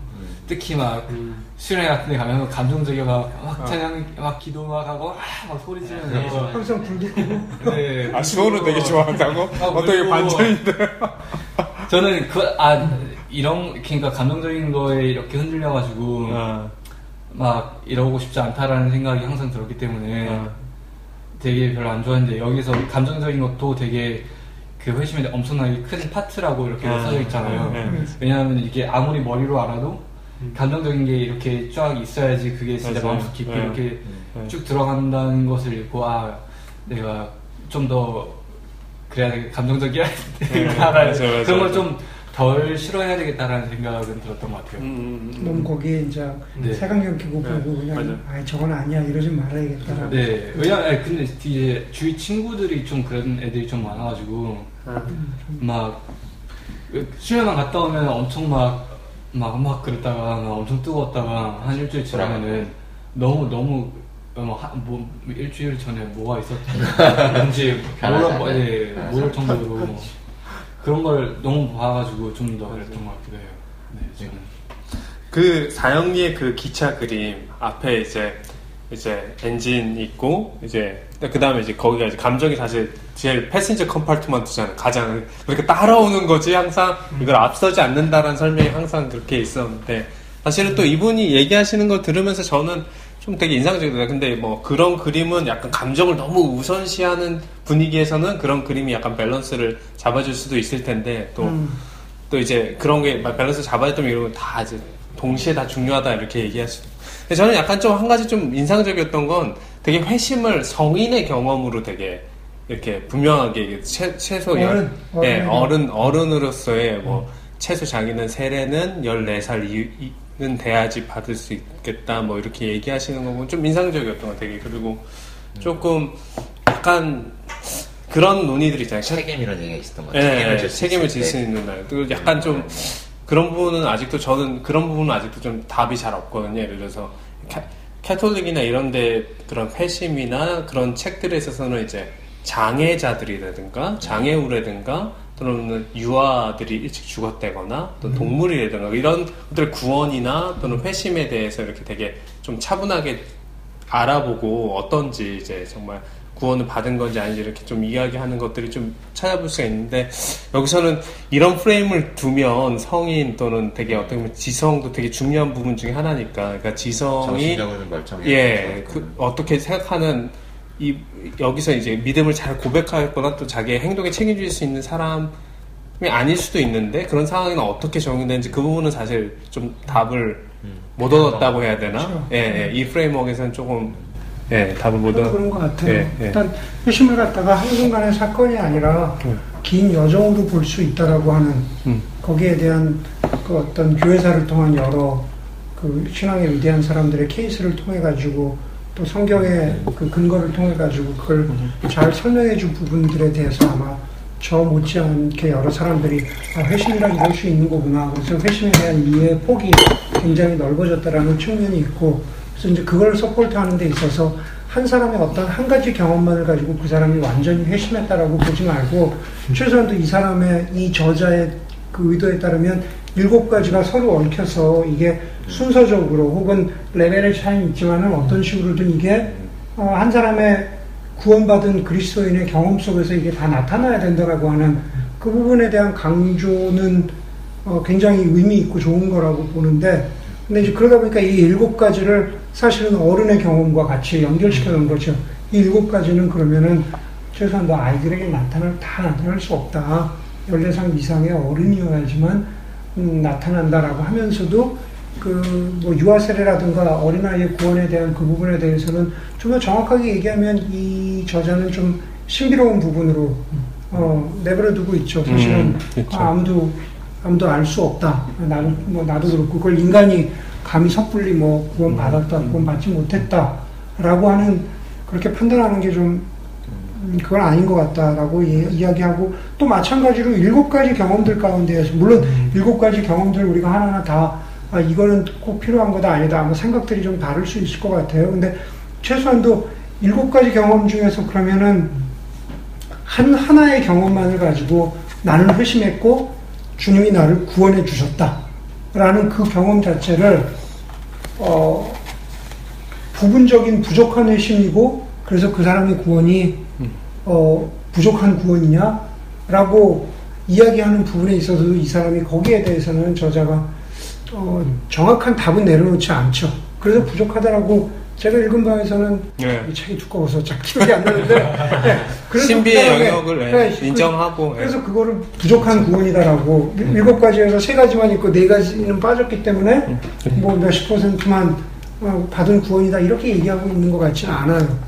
특히 막 수련회 같은 데 가면 감정적이고 막 찬양 막 기도 막 하고 막 소리 지르는 거 항상 불기고 수원을 되게 좋아한다고? 어떻게 반전인데 저는 이런, 그러니까 감정적인 거에 이렇게 흔들려가지고 막 이러고 싶지 않다라는 생각이 항상 들었기 때문에 되게 별로 안 좋아했는데, 여기서 감정적인 것도 되게 그 회심에 엄청나게 큰 파트라고 이렇게 써져 있잖아요. 왜냐하면 이게 아무리 머리로 알아도 감정적인 게 이렇게 쫙 있어야지 그게 진짜 마음속 깊이 이렇게 쭉 들어간다는 것을 읽고, 아 내가 좀 더 그래야 되게 감정적이야 되겠다라는 그런 걸 좀 덜 싫어해야 되겠다라는 생각은 들었던 것 같아요. 너무 거기에 이제 색안경 끼고 보고 그냥 아 저건 아니야 이러지 말아야겠다. 네, 왜냐면 근데 이제 주위 친구들이 좀 그런 애들이 좀 많아가지고 막 수련만 갔다 오면 엄청 막 그랬다가 막 엄청 뜨거웠다가 한 일주일 지나면은 너무 뭐 일주일 전에 뭐가 있었는지 모를 정도로. 그런 걸 너무 봐가지고 좀 더 그랬던 것 같기도 해요. 네, 저는. 그 사영리의 그 기차 그림 앞에 이제 엔진 있고 이제 그 다음에 이제 거기가 이제 감정이 사실 제일 패신저 컴파트먼트잖아요. 가장 그렇게 따라오는 거지 항상 이걸 앞서지 않는다라는 설명이 항상 그렇게 있었는데, 사실은 또 이분이 얘기하시는 걸 들으면서 저는 좀 되게 인상적이더라고요. 근데 뭐 그런 그림은 약간 감정을 너무 우선시하는 분위기에서는 그런 그림이 약간 밸런스를 잡아줄 수도 있을 텐데, 또 이제 그런 게 밸런스 잡아줬던 이런 다 이제 동시에 다 중요하다 이렇게 얘기할 수. 근데 저는 약간 좀 한 가지 좀 인상적이었던 건 되게 회심을 성인의 경험으로 되게 이렇게 분명하게 최소 어른으로서의 뭐 최소 자기는 세례는 14살 이후는 돼야지 받을 수 있겠다 뭐 이렇게 얘기하시는 거고 좀 인상적이었던 거 되게. 그리고 조금 약간 그런 논의들이 있잖아요. 책임이라는 얘기가 있었던 것 같아요. 네, 책임을 질 수 있는 날. 약간 좀 그런 부분은 아직도 저는 그런 부분은 아직도 좀 답이 잘 없거든요. 예를 들어서 캐톨릭이나 이런데 그런 회심이나 그런 책들에 있어서는 이제 장애자들이라든가 장애우라든가 또는 유아들이 일찍 죽었다거나 또 동물이라든가 이런 것들 구원이나 또는 회심에 대해서 이렇게 되게 좀 차분하게 알아보고 어떤지 이제 정말 구원을 받은 건지 아닌지 이렇게 좀 이야기하는 것들이 좀 찾아볼 수가 있는데, 여기서는 이런 프레임을 두면 성인 또는 되게 어떻게 보면 지성도 되게 중요한 부분 중에 하나니까, 그러니까 지성이 예, 그 어떻게 생각하는 이 여기서 이제 믿음을 잘 고백하거나 또 자기의 행동에 책임질 수 있는 사람이 아닐 수도 있는데 그런 상황에는 어떻게 적용되는지 그 부분은 사실 좀 답을 못 얻었다고 해야 되나? 그렇죠. 예, 이 프레임워크에서는 조금 답을 못 얻었. 그런 것 같아요. 일단 회심을 갖다가 한순간의 사건이 아니라 긴 여정으로 볼 수 있다라고 하는 거기에 대한 그 어떤 교회사를 통한 여러 그 신앙에 위대한 사람들의 케이스를 통해 가지고. 또 성경의 그 근거를 통해 가지고 그걸 잘 설명해 준 부분들에 대해서 아마 저 못지않게 여러 사람들이 회심이라고 볼 수 있는 거구나. 그래서 회심에 대한 이해의 폭이 굉장히 넓어졌다라는 측면이 있고, 그래서 이제 그걸 서포트하는 데 있어서 한 사람의 어떤 한 가지 경험만을 가지고 그 사람이 완전히 회심했다라고 보지 말고 최소한 또 이 사람의 이 저자의 그 의도에 따르면 7가지가 서로 얽혀서 이게 순서적으로 혹은 레벨의 차이는 있지만은 어떤 식으로든 이게 한 사람의 구원받은 그리스도인의 경험 속에서 이게 다 나타나야 된다라고 하는 그 부분에 대한 강조는 굉장히 의미 있고 좋은 거라고 보는데, 근데 이제 그러다 보니까 이 7가지를 사실은 어른의 경험과 같이 연결시켜 놓은 거죠. 이 7가지는 그러면은 최소한 뭐 아이들에게 다 나타날 수 없다. 14살 이상의 어른이어야지만 나타난다라고 하면서도 그 뭐 유아 세례라든가 어린아이의 구원에 대한 그 부분에 대해서는 좀 더 정확하게 얘기하면 이 저자는 좀 신비로운 부분으로 내버려 두고 있죠. 사실은 그렇죠. 아무도 알 수 없다. 나도 그렇고 그걸 인간이 감히 섣불리 뭐 구원 받았다, 구원 받지 못했다라고 하는 그렇게 판단하는 게 좀 그건 아닌 것 같다라고 이야기하고, 또 마찬가지로 7가지 경험들 가운데에서 물론 7가지 경험들 우리가 하나하나 다 이거는 꼭 필요한 거다 아니다 아마 생각들이 좀 다를 수 있을 것 같아요. 근데 최소한도 7가지 경험 중에서 그러면은 하나의 경험만을 가지고 나는 회심했고 주님이 나를 구원해 주셨다라는 그 경험 자체를 부분적인 부족한 회심이고 그래서 그 사람의 구원이 부족한 구원이냐라고 이야기하는 부분에 있어서도 이 사람이 거기에 대해서는 저자가 정확한 답은 내려놓지 않죠. 그래서 부족하다라고 제가 읽은 바에서는 이 책이 두꺼워서 잘 기억이 안 나는데 네, 신비의 영역을 인정하고 그래서 그거를 부족한 구원이다라고 7가지에서 3가지만 있고 4가지는 빠졌기 때문에 뭐 몇십 %만 받은 구원이다 이렇게 얘기하고 있는 것 같지는 않아요.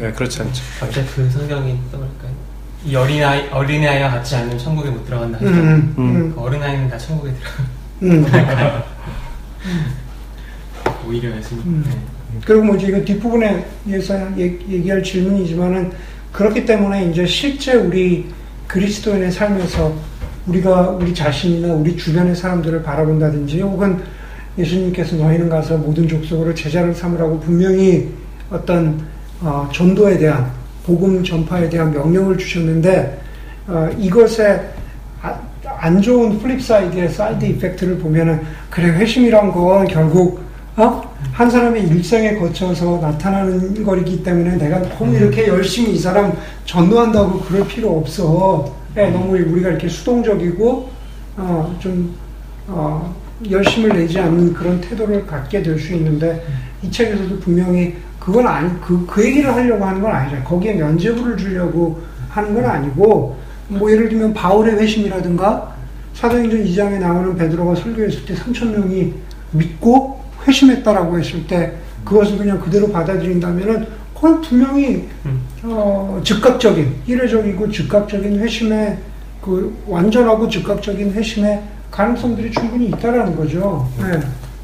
네, 그렇지 않죠. 갑자기 그 성경이 떠올까요? 이 어린아이와 같지 않으면 천국에 못 들어간다. 그 어린아이는 다 천국에 들어간다. 오히려 예수님. 네. 그리고 뭐 이거 뒷부분에 얘기할 질문이지만은 그렇기 때문에 이제 실제 우리 그리스도인의 삶에서 우리가 우리 자신이나 우리 주변의 사람들을 바라본다든지 혹은 예수님께서 너희는 가서 모든 족속으로 제자를 삼으라고 분명히 어떤 전도에 대한 복음 전파에 대한 명령을 주셨는데 이것에 안 좋은 플립사이드의 사이드 이펙트를 보면은 그래 회심이란 건 결국 한 사람의 일생에 거쳐서 나타나는 거리기 때문에 내가 너무 이렇게 열심히 이 사람 전도한다고 그럴 필요 없어. 너무 우리가 이렇게 수동적이고 열심을 내지 않는 그런 태도를 갖게 될 수 있는데 이 책에서도 분명히 그건 아니, 그 얘기를 하려고 하는 건 아니잖아요. 거기에 면죄부를 주려고 하는 건 아니고, 뭐 예를 들면 바울의 회심이라든가, 사도행전 2장에 나오는 베드로가 설교했을 때 3,000명이 믿고 회심했다라고 했을 때, 그것을 그냥 그대로 받아들인다면은, 그건 분명히, 즉각적인, 이례적이고 즉각적인 회심의, 완전하고 즉각적인 회심의 가능성들이 충분히 있다라는 거죠. 네.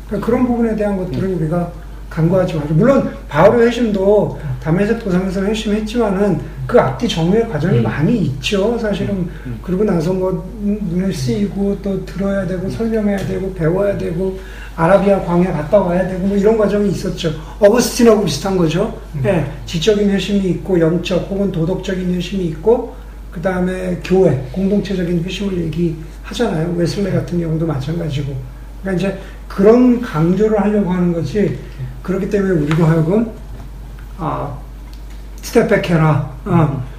그러니까 그런 부분에 대한 것들을 우리가 간과하지 마죠. 물론 바울의 회심도 담에색 도상에서 회심했지만은 그 앞뒤 정리의 과정이 많이 있죠. 사실은 그러고 나서 뭐 눈에 쓰이고 또 들어야 되고 설명해야 되고 배워야 되고 아라비아 광야 갔다 와야 되고 뭐 이런 과정이 있었죠. 어거스틴하고 비슷한 거죠. 예, 지적인 회심이 있고 영적 혹은 도덕적인 회심이 있고 그 다음에 교회 공동체적인 회심을 얘기하잖아요. 웨슬레 같은 경우도 마찬가지고. 그러니까 이제 그런 강조를 하려고 하는 거지. 그렇기 때문에 우리로 하여금 스텝백 해라,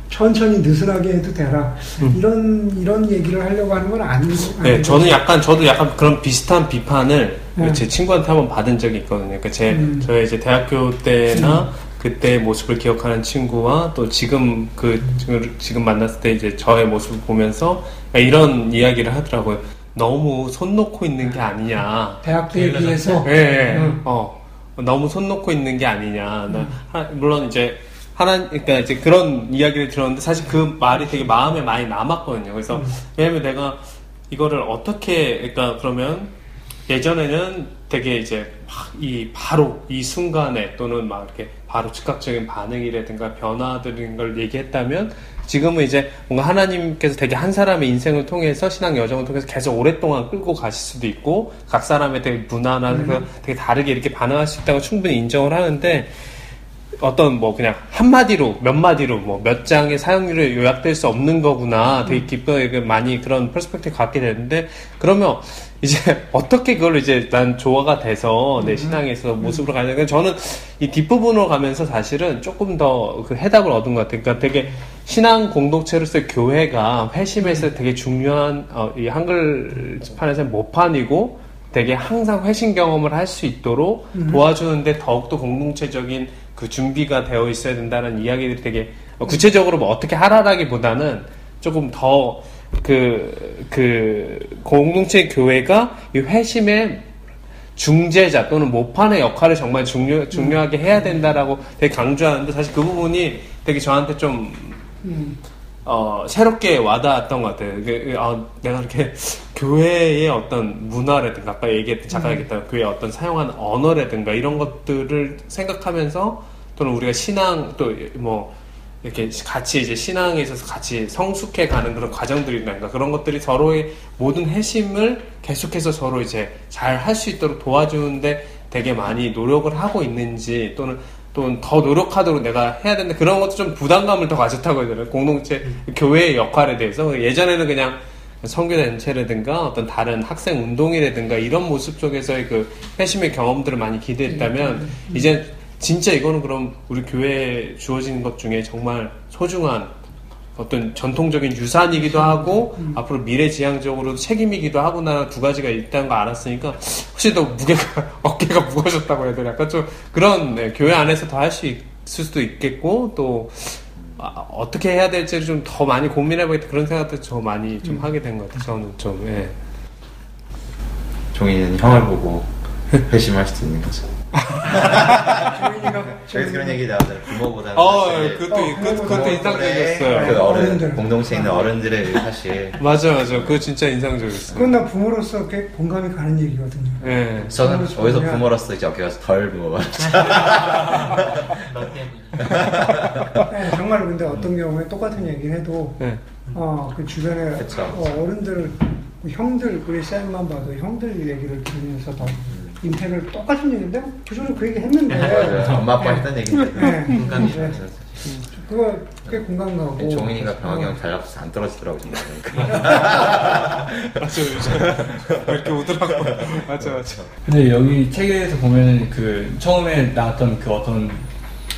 천천히 느슨하게 해도 되라 이런 얘기를 하려고 하는 건 아니고. 네, 저도 약간 그런 비슷한 비판을 제 친구한테 한번 받은 적이 있거든요. 그러니까 저의 이제 대학교 때나 그때 모습을 기억하는 친구와 또 지금 지금 만났을 때 이제 저의 모습을 보면서 이런 이야기를 하더라고요. 너무 손 놓고 있는 게 아니냐. 대학교에 비해서. 네. 너무 손 놓고 있는 게 아니냐. 물론 이제 그러니까 이제 그런 이야기를 들었는데 사실 그 말이 되게 마음에 많이 남았거든요. 그래서 왜냐면 내가 이거를 어떻게 그러니까 그러면 예전에는 되게 이제 막 바로 이 순간에 또는 막 이렇게 바로 즉각적인 반응이라든가 변화들인 걸 얘기했다면 지금은 이제 뭔가 하나님께서 되게 한 사람의 인생을 통해서 신앙 여정을 통해서 계속 오랫동안 끌고 가실 수도 있고 각 사람의 되게 문화나 되게 다르게 이렇게 반응할 수 있다고 충분히 인정을 하는데 어떤 뭐 그냥 한마디로 몇 마디로 뭐 몇 장의 사용률에 요약될 수 없는 거구나 되게 깊게 많이 그런 퍼스펙티브 갖게 되는데 그러면 이제 어떻게 그걸 이제 난 조화가 돼서 내 신앙에서 모습으로 가는 건 저는 이 뒷부분으로 가면서 사실은 조금 더 그 해답을 얻은 것 같아요. 그러니까 되게 신앙 공동체로서 교회가 회심에서 되게 중요한 이 한글판에서 모판이고 되게 항상 회심 경험을 할 수 있도록 도와주는데 더욱더 공동체적인 그 준비가 되어 있어야 된다는 이야기들이 되게 구체적으로 뭐 어떻게 하라라기보다는 조금 더 공동체 교회가 이 회심의 중재자 또는 모판의 역할을 정말 중요하게 해야 된다라고 되게 강조하는데 사실 그 부분이 되게 저한테 좀 새롭게 와닿았던 것 같아요. 내가 이렇게 교회의 어떤 문화라든가 아까 얘기했던 교회의 어떤 사용하는 언어라든가 이런 것들을 생각하면서 또는 우리가 신앙 또 뭐 이렇게 같이 이제 신앙에 있어서 같이 성숙해가는 그런 과정들이라든가 그런 것들이 서로의 모든 회심을 계속해서 서로 이제 잘 할 수 있도록 도와주는데 되게 많이 노력을 하고 있는지 또는 더 노력하도록 내가 해야 된다 그런 것도 좀 부담감을 더 가졌다고 해야 되나요? 공동체 교회의 역할에 대해서 예전에는 그냥 선교단체라든가 어떤 다른 학생 운동이라든가 이런 모습 쪽에서의 그 회심의 경험들을 많이 기대했다면 이제 진짜 이거는 그럼 우리 교회에 주어진 것 중에 정말 소중한 어떤 전통적인 유산이기도 하고 앞으로 미래지향적으로 책임이기도 하구나, 두 가지가 있다는 거 알았으니까 훨씬 더 무게가, 어깨가 무거워졌다고 해야 되나, 약간 좀 그런, 네, 교회 안에서 더 할 수 있을 수도 있겠고, 또 어떻게 해야 될지를 좀 더 많이 고민해보겠다, 그런 생각도 더 많이 좀 하게 된 것 같아요. 저는 좀, 예. 종이는 형을 보고 회심할 수도 있는 거죠. 저희도 그런 얘기 나오잖아요. 부모보다는 사실 그것도 인상적이었어요. 그 어른 공동체에 있는 어른들의 사실. 맞아. 그거 진짜 인상적이었어요. 그건 나 부모로서 이렇게 공감이 가는 얘기거든요. 예. 저는 어디서 부모로서 이제 어깨 가서 덜 부모받았죠. 네, 정말. 근데 어떤 경우에 똑같은 얘기를 해도 네. 그 주변에 어른들, 형들, 우리 쌤만 봐도 형들 얘기를 들으면서 더 임팩을, 똑같은 얘기인데 기존에 그 얘기 했는데 엄마 아빠 했던 얘기인데 공감이 잘 됐어요. 그거 꽤 공감 가고. 종인이가 병원이랑 달라붙어서 안 떨어지더라고. 맞아. 이렇게 오더라고. 맞아. 근데 여기 책에서 보면은 그 처음에 나왔던 그 어떤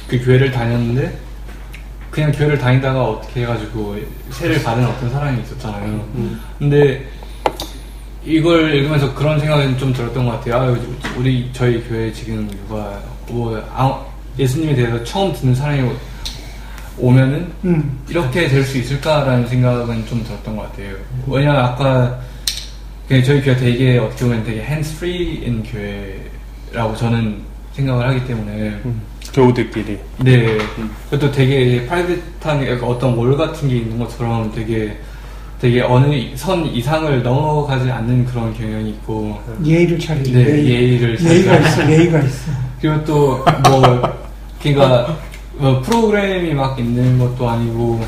그 교회를 다녔는데 그냥 교회를 다니다가 어떻게 해가지고 세를 받은 어떤 사람이 있었잖아요. 근데 이걸 읽으면서 그런 생각은 좀 들었던 것 같아요. 저희 교회 지금 누가 예수님에 대해서 처음 듣는 사람이 오면은 이렇게 될 수 있을까라는 생각은 좀 들었던 것 같아요. 왜냐면 아까 저희 교회 되게 어떻게 보면 되게 hands free인 교회라고 저는 생각을 하기 때문에 교우들끼리. 네. 그것도 되게 프라이빗한 약간 어떤 월 같은 게 있는 것처럼 되게 어느 선 이상을 넘어가지 않는 그런 경향이 있고. 예의를 차리고. 네, 예의를 차리고. 예의가 있어. 그리고 또 그러니까 프로그램이 막 있는 것도 아니고.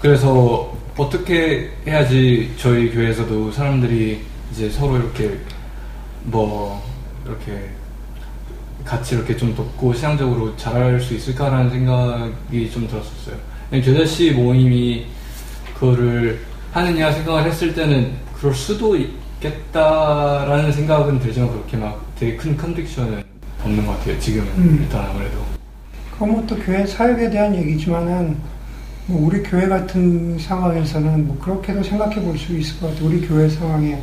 그래서 어떻게 해야지 저희 교회에서도 사람들이 이제 서로 이렇게 이렇게 같이 이렇게 좀 돕고 시향적으로 잘할 수 있을까라는 생각이 좀 들었었어요. 교제씨 모임이 그거를 하느냐 생각을 했을 때는 그럴 수도 있겠다라는 생각은 들지만 그렇게 막 되게 큰 컨빅션은 없는 것 같아요. 지금은 일단 아무래도. 그건 뭐 또 교회 사역에 대한 얘기지만은 뭐 우리 교회 같은 상황에서는 뭐 그렇게도 생각해 볼 수 있을 것 같아요. 우리 교회 상황에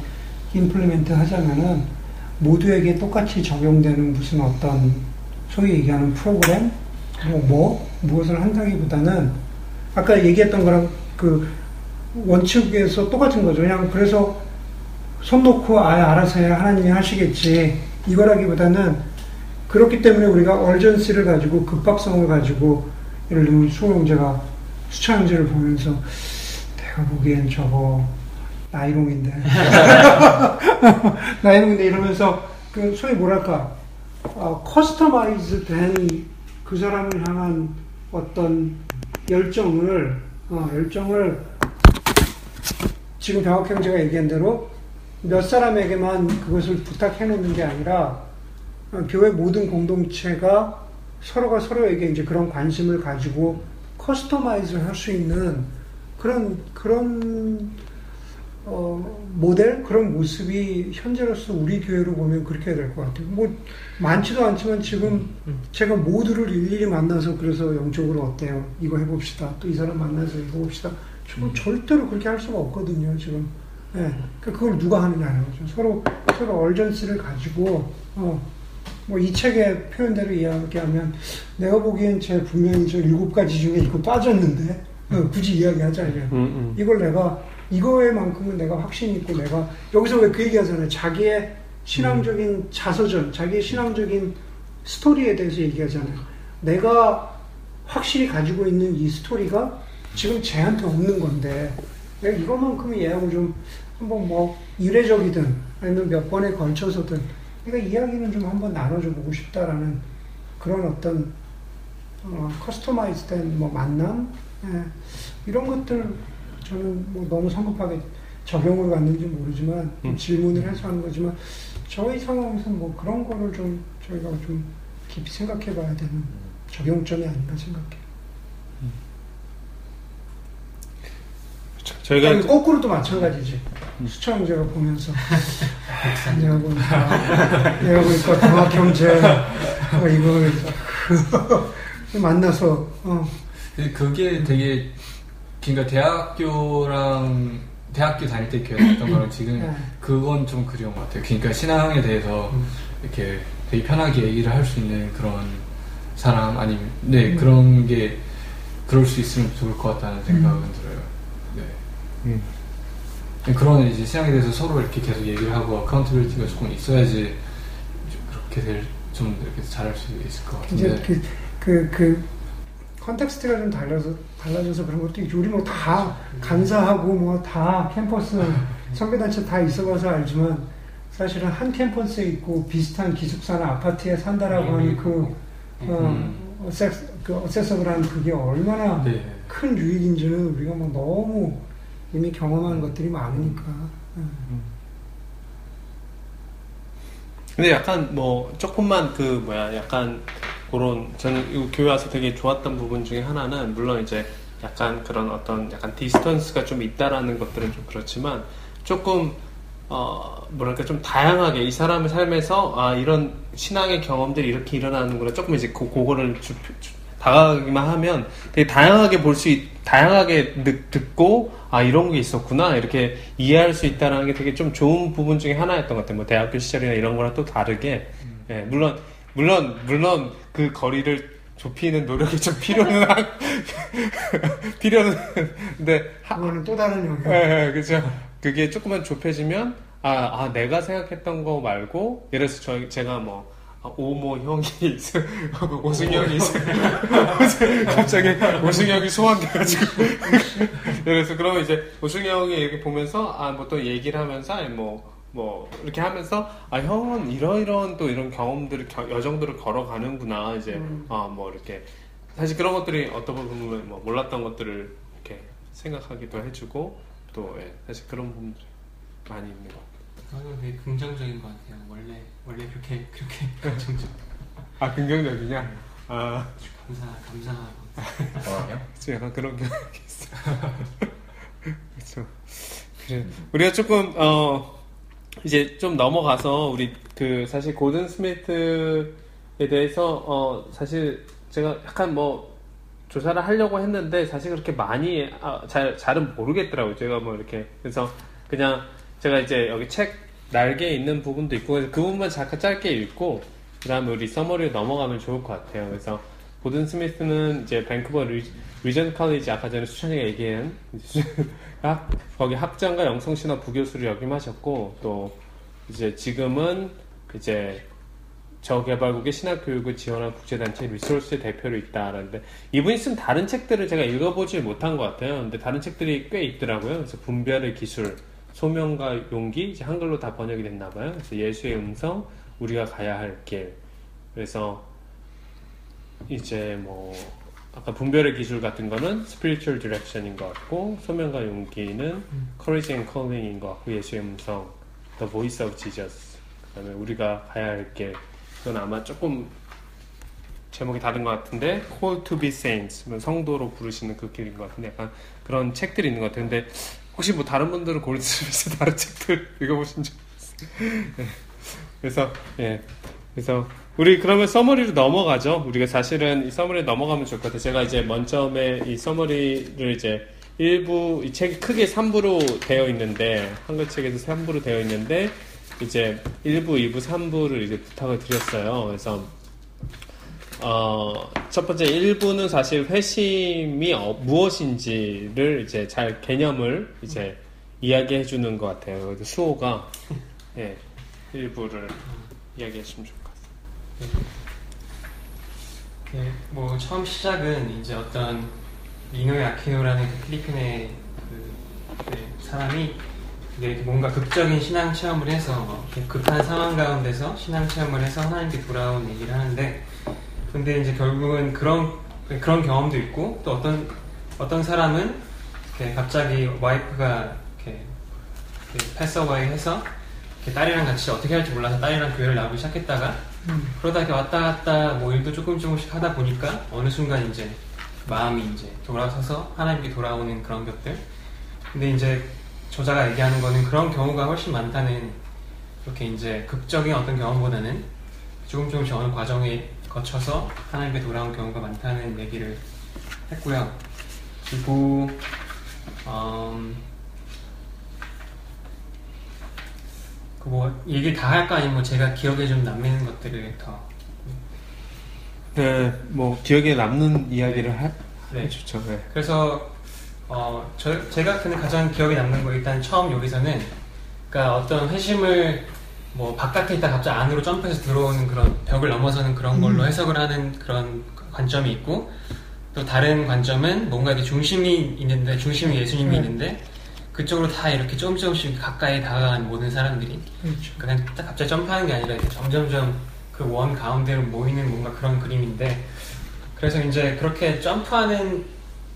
임플리멘트 하자면은 모두에게 똑같이 적용되는 무슨 어떤 소위 얘기하는 프로그램 무엇을 한다기보다는 아까 얘기했던 거랑 그 원칙에서 똑같은 거죠. 그냥 그래서 손 놓고 아예 알아서 해야 하나님이 하시겠지, 이거라기보다는 그렇기 때문에 우리가 얼전시를 가지고, 급박성을 가지고, 예를 들면 수호영제가 수차영제를 보면서 내가 보기엔 저거 나이롱인데 이러면서 그 소위 뭐랄까 커스터마이즈 된 그 사람을 향한 어떤 열정을 지금 병학 형제가 얘기한 대로 몇 사람에게만 그것을 부탁해놓는 게 아니라 교회 모든 공동체가 서로가 서로에게 이제 그런 관심을 가지고 커스터마이즈 할 수 있는 그런 모델? 그런 모습이 현재로서 우리 교회로 보면 그렇게 해야 될 것 같아요. 많지도 않지만 지금 제가 모두를 일일이 만나서 그래서 영적으로 어때요? 이거 해봅시다. 또 이 사람 만나서 이거 봅시다. 절대로 그렇게 할 수가 없거든요, 지금. 예. 그걸 누가 하느냐는 거죠. 서로 얼전시를 가지고, 이 책의 표현대로 이야기하면 내가 보기엔 제 분명히 저 7가지 중에 이거 빠졌는데, 굳이 이야기하자면. 이걸 이거에만큼은 내가 확신이 있고, 내가 여기서 왜 그 얘기 하잖아요. 자기의 신앙적인 자서전, 자기의 신앙적인 스토리에 대해서 얘기하잖아요. 내가 확실히 가지고 있는 이 스토리가 지금 쟤한테 없는 건데, 내가 이거만큼은 얘하고 좀 한번 이례적이든 아니면 몇 번에 걸쳐서든 내가 이야기는 좀 한번 나눠줘 보고 싶다라는 그런 어떤 커스터마이즈된 만남, 예, 이런 것들. 저는 너무 성급하게 적용을 갔는지 모르지만 질문을 해서 하는 거지만 저희 상황에서 그런 거를 좀 저희가 좀 깊이 생각해 봐야 되는 적용점이 아닌가 생각해요. 저희가 거꾸로도 마찬가지지. 수차영제가 보면서 내가 보니까 병학 형제 이거 만나서 그게 되게 그러니까 대학교 다닐 때 교회 갔던 거랑 지금 그건 좀 그리운 것 같아요. 그러니까 신앙에 대해서 이렇게 되게 편하게 얘기를 할 수 있는 그런 사람 아니면 그런 게 그럴 수 있으면 좋을 것 같다는 생각은 들어요. 그런 이제 신앙에 대해서 서로 이렇게 계속 얘기를 하고 어카운터빌리티가 조금 있어야지 그렇게 좀 이렇게 잘할 수 있을 것 같은데. 컨텍스트가 좀 달라져서 그런 것도 있고, 우리 뭐 다 간사하고 뭐 다 캠퍼스 선교단체 다 있어봐서 알지만 사실은 한 캠퍼스에 있고 비슷한 기숙사나 아파트에 산다라고 하는 어세서블한 그게 얼마나 큰 유익인지는 우리가 뭐 너무 이미 경험한 것들이 많으니까. 근데 약간 뭐 조금만 약간 그런, 저는 교회 와서 되게 좋았던 부분 중에 하나는, 물론 이제 약간 그런 어떤 약간 디스턴스가 좀 있다라는 것들은 좀 그렇지만, 조금 뭐랄까 좀 다양하게 이 사람의 삶에서 이런 신앙의 경험들이 이렇게 일어나는구나, 조금 이제 그거를 다가가기만 하면 되게 다양하게 볼 수 다양하게 듣고 이런 게 있었구나 이렇게 이해할 수 있다라는 게 되게 좀 좋은 부분 중에 하나였던 것 같아요. 뭐 대학교 시절이나 이런 거랑 또 다르게. 예, 물론 그 거리를 좁히는 노력이 좀 필요는 근데 그거는 또 다른 영역. 예, 그렇죠. 그게 조금만 좁혀지면 내가 생각했던 거 말고, 예를 들어서 제가 뭐 오모 형이 오승형이 갑자기 오승형이 소환돼가지고 그래서 그러면 이제 오승형이 이렇게 보면서 뭐 또 얘기를 하면서 뭐 이렇게 하면서 형은 이런 또 이런 경험들을 여정들을 걸어가는구나 이제 뭐 이렇게 사실 그런 것들이 어떤 부분은 뭐 몰랐던 것들을 이렇게 생각하기도 해주고 또 사실 그런 부분들이 많이 있는 것 같아요. 저는 되게 긍정적인 것 같아요. 원래 그렇게 긍정적. 긍정적이냐? 감사하고. 약간 그런 게 있어요. 그렇죠. 그래. 우리가 조금 이제 좀 넘어가서 우리 사실 고든 스미트에 대해서 사실 제가 약간 조사를 하려고 했는데 사실 그렇게 많이 잘은 모르겠더라고요. 제가 이렇게 그래서 그냥 제가 이제 여기 책 날개에 있는 부분도 있고 그래서 그 부분만 잠깐 짧게 읽고 그 다음에 우리 서머리로 넘어가면 좋을 것 같아요. 그래서 고든 스미스는 이제 밴쿠버 리전 칼리지, 아까 전에 수찬이가 얘기한 거기 학장과 영성신학 부교수를 역임하셨고, 또 이제 지금은 이제 저개발국의 신학교육을 지원한 국제단체 리소스의 대표로 있다라는데, 이분이 쓴 다른 책들을 제가 읽어보지 못한 것 같아요. 근데 다른 책들이 꽤 있더라고요. 그래서 분별의 기술, 소명과 용기, 이제 한글로 다 번역이 됐나봐요. 그래서 예수의 음성, 우리가 가야 할 길. 그래서 이제 아까 분별의 기술 같은 거는 spiritual direction인 것 같고, 소명과 용기는 courage and calling인 것 같고, 예수의 음성, the voice of Jesus, 그 다음에 우리가 가야 할 길. 이건 아마 조금 제목이 다른 것 같은데, call to be saints, 성도로 부르시는 그 길인 것 같은데, 약간 그런 책들이 있는 것 같은데, 혹시 다른 분들은 골드스미스 다른 책들 읽어보신 적 있어요? 네. 그래서 우리 그러면 서머리로 넘어가죠. 우리가 사실은 이 서머리에 넘어가면 좋을 것 같아요. 제가 이제 먼저에 이 서머리를 이제 이 책이 크게 3부로 되어 있는데, 한글책에서 3부로 되어 있는데, 이제 1부, 2부, 3부를 이제 부탁을 드렸어요. 그래서 첫 번째 1부는 사실 회심이 무엇인지를 이제 잘 개념을 이제 이야기해 주는 것 같아요. 그래서 수호가 1부를 이야기해 주면 좋을 것 같아요. 처음 시작은 이제 어떤 니노의 아키노라는 필리핀의 사람이 뭔가 극적인 신앙 체험을 해서 극한 상황 가운데서 신앙 체험을 해서 하나님께 돌아온 얘기를 하는데, 근데 이제 결국은 그런 경험도 있고, 또 어떤 사람은 이렇게 갑자기 와이프가 이렇게 패스어웨이 해서 이렇게 딸이랑 같이 어떻게 할지 몰라서 딸이랑 교회를 나오기 시작했다가 그러다 이렇게 왔다 갔다 일도 조금씩 하다 보니까 어느 순간 이제 마음이 이제 돌아서서 하나님께 돌아오는 그런 것들. 근데 이제 저자가 얘기하는 거는 그런 경우가 훨씬 많다는, 이렇게 이제 극적인 어떤 경험보다는 조금씩 어느 과정에 거쳐서 하나님께 돌아온 경우가 많다는 얘기를 했고요. 그리고 그 뭐 얘기 다 할까 아니면 제가 기억에 좀 남는 것들을 더. 네, 뭐 기억에 남는 이야기를 해주죠. 네. 그래서 제 같은 가장 기억에 남는 거 일단 처음 여기서는 그러니까 어떤 회심을 뭐 바깥에 있다 갑자기 안으로 점프해서 들어오는 그런 벽을 넘어서는 그런 걸로 해석을 하는 그런 관점이 있고 또 다른 관점은 뭔가 이렇게 중심이 있는데 중심이 예수님이 있는데 그쪽으로 다 이렇게 조금씩 가까이 다가간 모든 사람들이 그냥 딱 갑자기 점프하는 게 아니라 이렇게 점점점 그 원 가운데로 모이는 뭔가 그런 그림인데 그래서 이제 그렇게 점프하는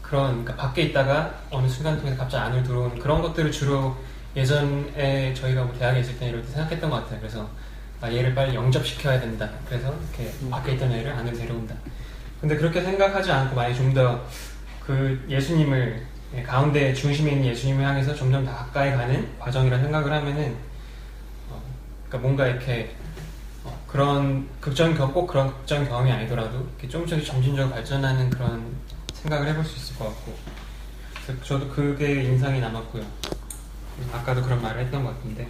그런 그러니까 밖에 있다가 어느 순간 통해서 갑자기 안으로 들어오는 그런 것들을 주로 예전에 저희가 뭐 대학에 있을 때 이럴 때 생각했던 것 같아요. 그래서 아, 얘를 빨리 영접시켜야 된다. 그래서 이렇게 밖에 있던 애를 안으로 데려온다. 근데 그렇게 생각하지 않고 많이 좀 더 그 예수님을 가운데 중심에 있는 예수님을 향해서 점점 더 가까이 가는 과정이라는 생각을 하면은 그러니까 뭔가 이렇게 그런 꼭 그런 극적인 경험이 아니더라도 이렇게 조금씩 점진적으로 발전하는 그런 생각을 해볼 수 있을 것 같고 그래서 저도 그게 인상이 남았고요. 아까도 그런 말을 했던 것 같은데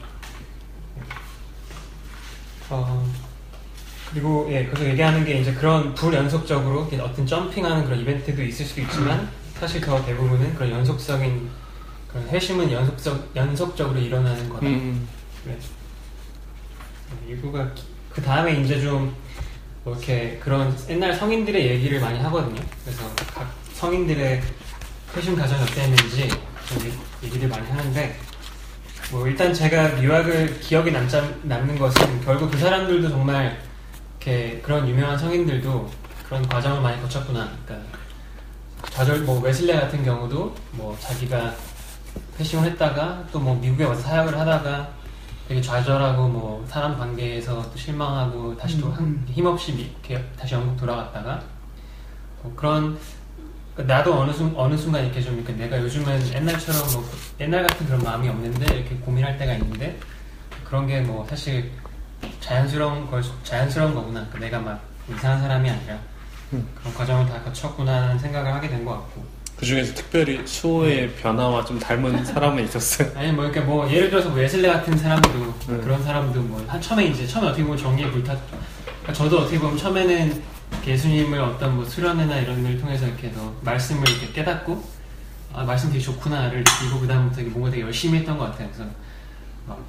그리고 예 그래서 얘기하는 게 이제 그런 불연속적으로 어떤 점핑하는 그런 이벤트도 있을 수도 있지만 사실 더 대부분은 그런 연속적인 그런 회심은 연속적으로 일어나는 거다. 그래. 이거가 그 다음에 이제 좀 뭐 이렇게 그런 옛날 성인들의 얘기를 많이 하거든요. 그래서 각 성인들의 회심 과정이 어땠는지 얘기를 많이 하는데. 뭐 일단 제가 유학을 기억에 남는 것은 결국 그 사람들도 정말 이렇게 그런 유명한 성인들도 그런 과정을 많이 거쳤구나. 그러니까 좌절 뭐 웨슬레 같은 경우도 뭐 자기가 패싱을 했다가 또 뭐 미국에 와서 사역을 하다가 되게 좌절하고 뭐 사람 관계에서 또 실망하고 다시 또 힘없이 이렇게 다시 영국 돌아갔다가 뭐 그런. 나도 어느 순간 이렇게 좀 이렇게 내가 요즘은 옛날처럼 뭐 옛날 같은 그런 마음이 없는데 이렇게 고민할 때가 있는데 그런 게 뭐 사실 자연스러운 거구나. 그러니까 내가 막 이상한 사람이 아니라 그런 과정을 다 거쳤구나 하는 생각을 하게 된 것 같고 그 중에서 특별히 수호의 변화와 좀 닮은 사람은 있었어요? 아니 뭐 이렇게 뭐 예를 들어서 웨슬레 같은 사람도 그런 사람도 뭐 처음에 어떻게 보면 정의에 불탔죠. 그러니까 저도 어떻게 보면 처음에는 예수님을 어떤 뭐 수련회나 이런 걸 통해서 이렇게 더 말씀을 이렇게 깨닫고, 아, 말씀 되게 좋구나를 느끼고, 그다음부터 되게 뭔가 되게 열심히 했던 것 같아요. 그래서, 막,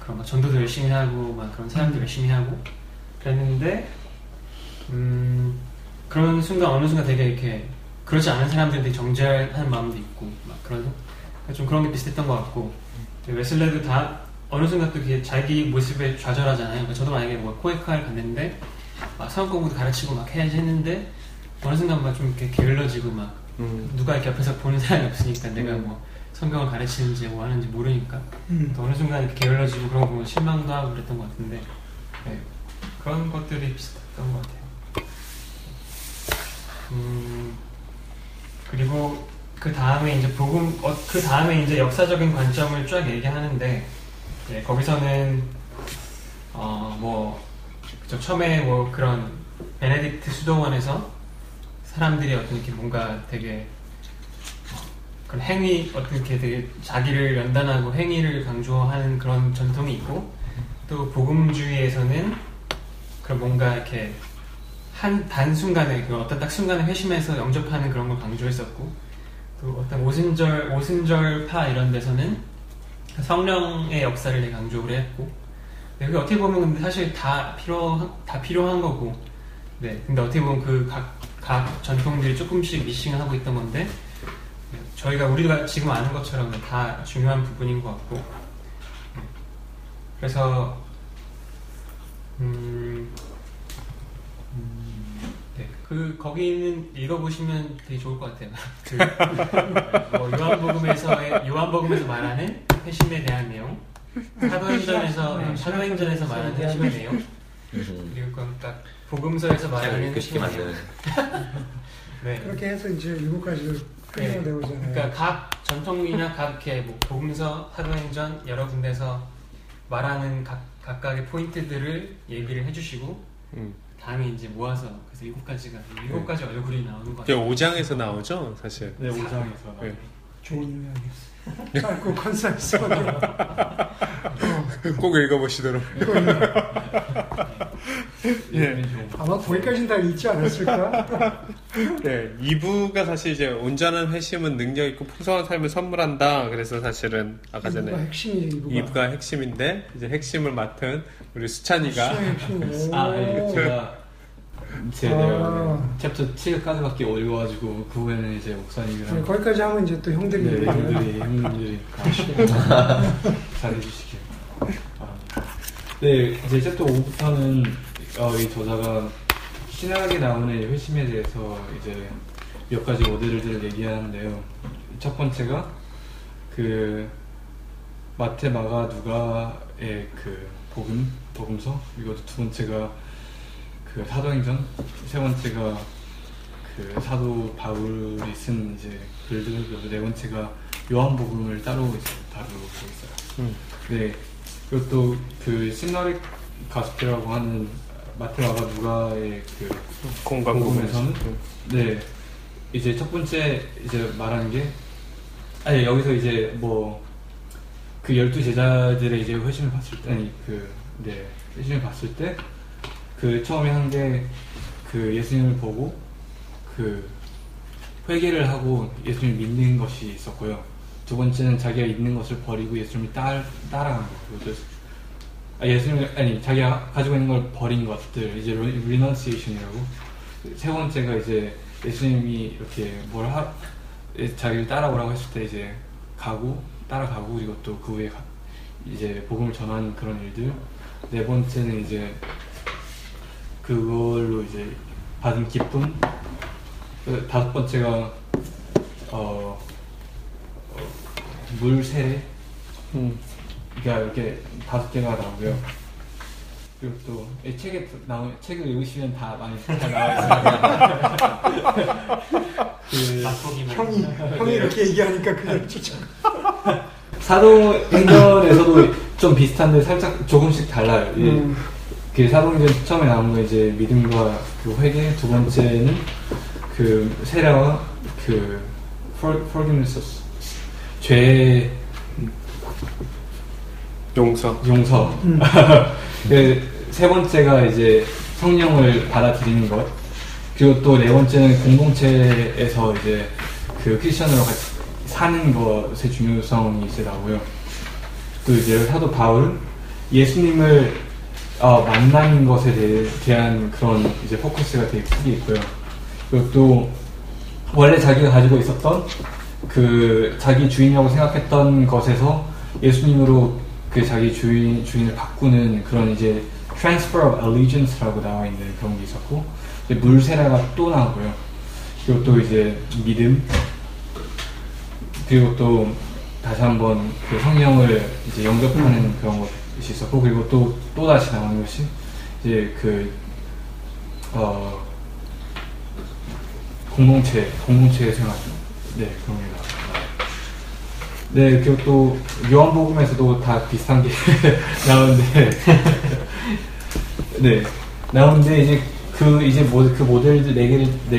그런 막 전도도 열심히 하고, 막 그런 사람도 열심히 하고, 그랬는데, 그런 순간, 어느 순간 되게 이렇게, 그렇지 않은 사람들이 되게 정죄하는 마음도 있고, 막 그런, 좀 그런 게 비슷했던 것 같고, 웨슬레도 다, 어느 순간 또 자기 모습에 좌절하잖아요. 그러니까 저도 만약에 뭐 코에카를 갔는데, 막 사업 공부도 가르치고 막 해야지 했는데 어느 순간 막 좀 이렇게 게을러지고 막 누가 이렇게 옆에서 보는 사람이 없으니까 내가 뭐 성경을 가르치는지 뭐 하는지 모르니까 또 어느 순간 이렇게 게을러지고 그런 거 보면 실망도 하고 그랬던 것 같은데 네. 그런 것들이 비슷했던 것 같아요. 그리고 그 다음에 이제 그 다음에 이제 역사적인 관점을 쫙 얘기하는데 네, 거기서는 저 처음에 뭐 그런 베네딕트 수도원에서 사람들이 어떤 이렇게 뭔가 되게 그런 어떻게 되게 자기를 연단하고 행위를 강조하는 그런 전통이 있고 또 복음주의에서는 그런 뭔가 이렇게 한 단순간에 어떤 딱 순간에 회심해서 영접하는 그런 걸 강조했었고 또 어떤 오순절파 이런 데서는 성령의 역사를 되게 강조를 했고. 네, 그게 어떻게 보면 근데 사실 다 필요한 거고, 네. 근데 어떻게 보면 그 각 전통들이 조금씩 미싱하고 있던 건데, 네, 우리가 지금 아는 것처럼 다 중요한 부분인 것 같고, 네. 그래서, 네. 거기는 읽어보시면 되게 좋을 것 같아요. 요한복음에서 말하는 회심에 대한 내용. 사도행전에서 말하는 핵심의 내용 그리고 딱 복음서에서 말하는 핵심의 내용 네. 그렇게 해서 이제 7가지로 표현되고 있잖아요. 그러니까 각 전통이나 각계 뭐 복음서, 사도행전 여러 군데서 말하는 각각의 포인트들을 얘기를 해주시고 다음에 이제 모아서 그래서 7가지 얼굴이 나오는 거 같아요. 5장에서 나오죠 사실. 네 5장에서 나오죠. 좋은 이야기. 짧고 컨센서로 꼭 읽어보시도록. 예, 아마 거기까지는 다 읽지 않았을까? 네, 2부가 사실 이제 온전한 회심은 능력 있고 풍성한 삶을 선물한다. 그래서 사실은 아까 전에 2부가 핵심인데 이제 핵심을 맡은 우리 수찬이가 제가 챕터 7까지밖에 읽어가지고 그 후에는 이제 목사님이랑 거기까지 하면 이제 또 형들이 잘해주시길. 네, 이제 챕터 5부터는 이 저자가 신약에 나오는 회심에 대해서 이제 몇 가지 모델들을 얘기하는데요. 첫 번째가 그 마태, 마가, 누가의 그 복음서, 그리고 두 번째가 그 사도행전, 세 번째가 그 사도 바울이 쓴 이제 글들, 그리고 네 번째가 요한복음을 따로 다루고 있어요. 네, 그것도 그 시나리 가스피라고 하는 마태와가 누가의 그 공간에서는 네 이제 첫 번째 이제 말하는 게 여기서 이제 뭐 그 12 제자들의 이제 회심을 봤을 때 회심을 봤을 때 그 처음에 한 게 그 예수님을 보고 그 회개를 하고 예수님을 믿는 것이 있었고요. 두 번째는 자기가 있는 것을 버리고 예수님을 따라간 거고, 자기가 가지고 있는 걸 버린 것들, 이제 리넌시에이션이라고. 세 번째가 이제 예수님이 이렇게 자기를 따라오라고 했을 때 이제 따라가고, 그리고 또 그 후에 이제 복음을 전하는 그런 일들. 네 번째는 이제 그걸로 이제 받은 기쁨. 다섯 번째가 물 세례. 그러니까 이렇게 다섯 개가 나오고요. 그리고 또 이 책을 읽으시면 다 많이 잘 나와 있습니다. 형이 이렇게 얘기하니까 그냥 추천. 사도행전에서도 좀 비슷한데 살짝 조금씩 달라요. 그 사도행전 처음에 나온 거 이제 믿음과 그 회개, 두 번째는 그 세례와 그 forgiveness, 죄 용서. 세 번째가 이제 성령을 받아들이는 것. 그리고 또 네 번째는 공동체에서 이제 그 크리스천으로 같이 사는 것의 중요성이 이제 나오고요. 또 이제 사도 바울, 예수님을 만나는 것에 대한 그런 이제 포커스가 되게 크게 있고요. 그리고 또 원래 자기가 가지고 있었던 그 자기 주인이라고 생각했던 것에서 예수님으로 그 자기 주인을 바꾸는 그런 이제 transfer of allegiance라고 나와 있는 그런 게 있었고, 이제 물세례가 또 나오고요. 그리고 또 이제 믿음, 그리고 또 다시 한번 그 성령을 이제 영접하는 그런 것이 있었고, 그리고 또 다시 나오는 것이 이제 그 공동체의 생활, 네 그런 게 나와요. 네, 그리고 또 요한복음에서도 다 비슷한 게 나오는데, 이제 그 모델들 네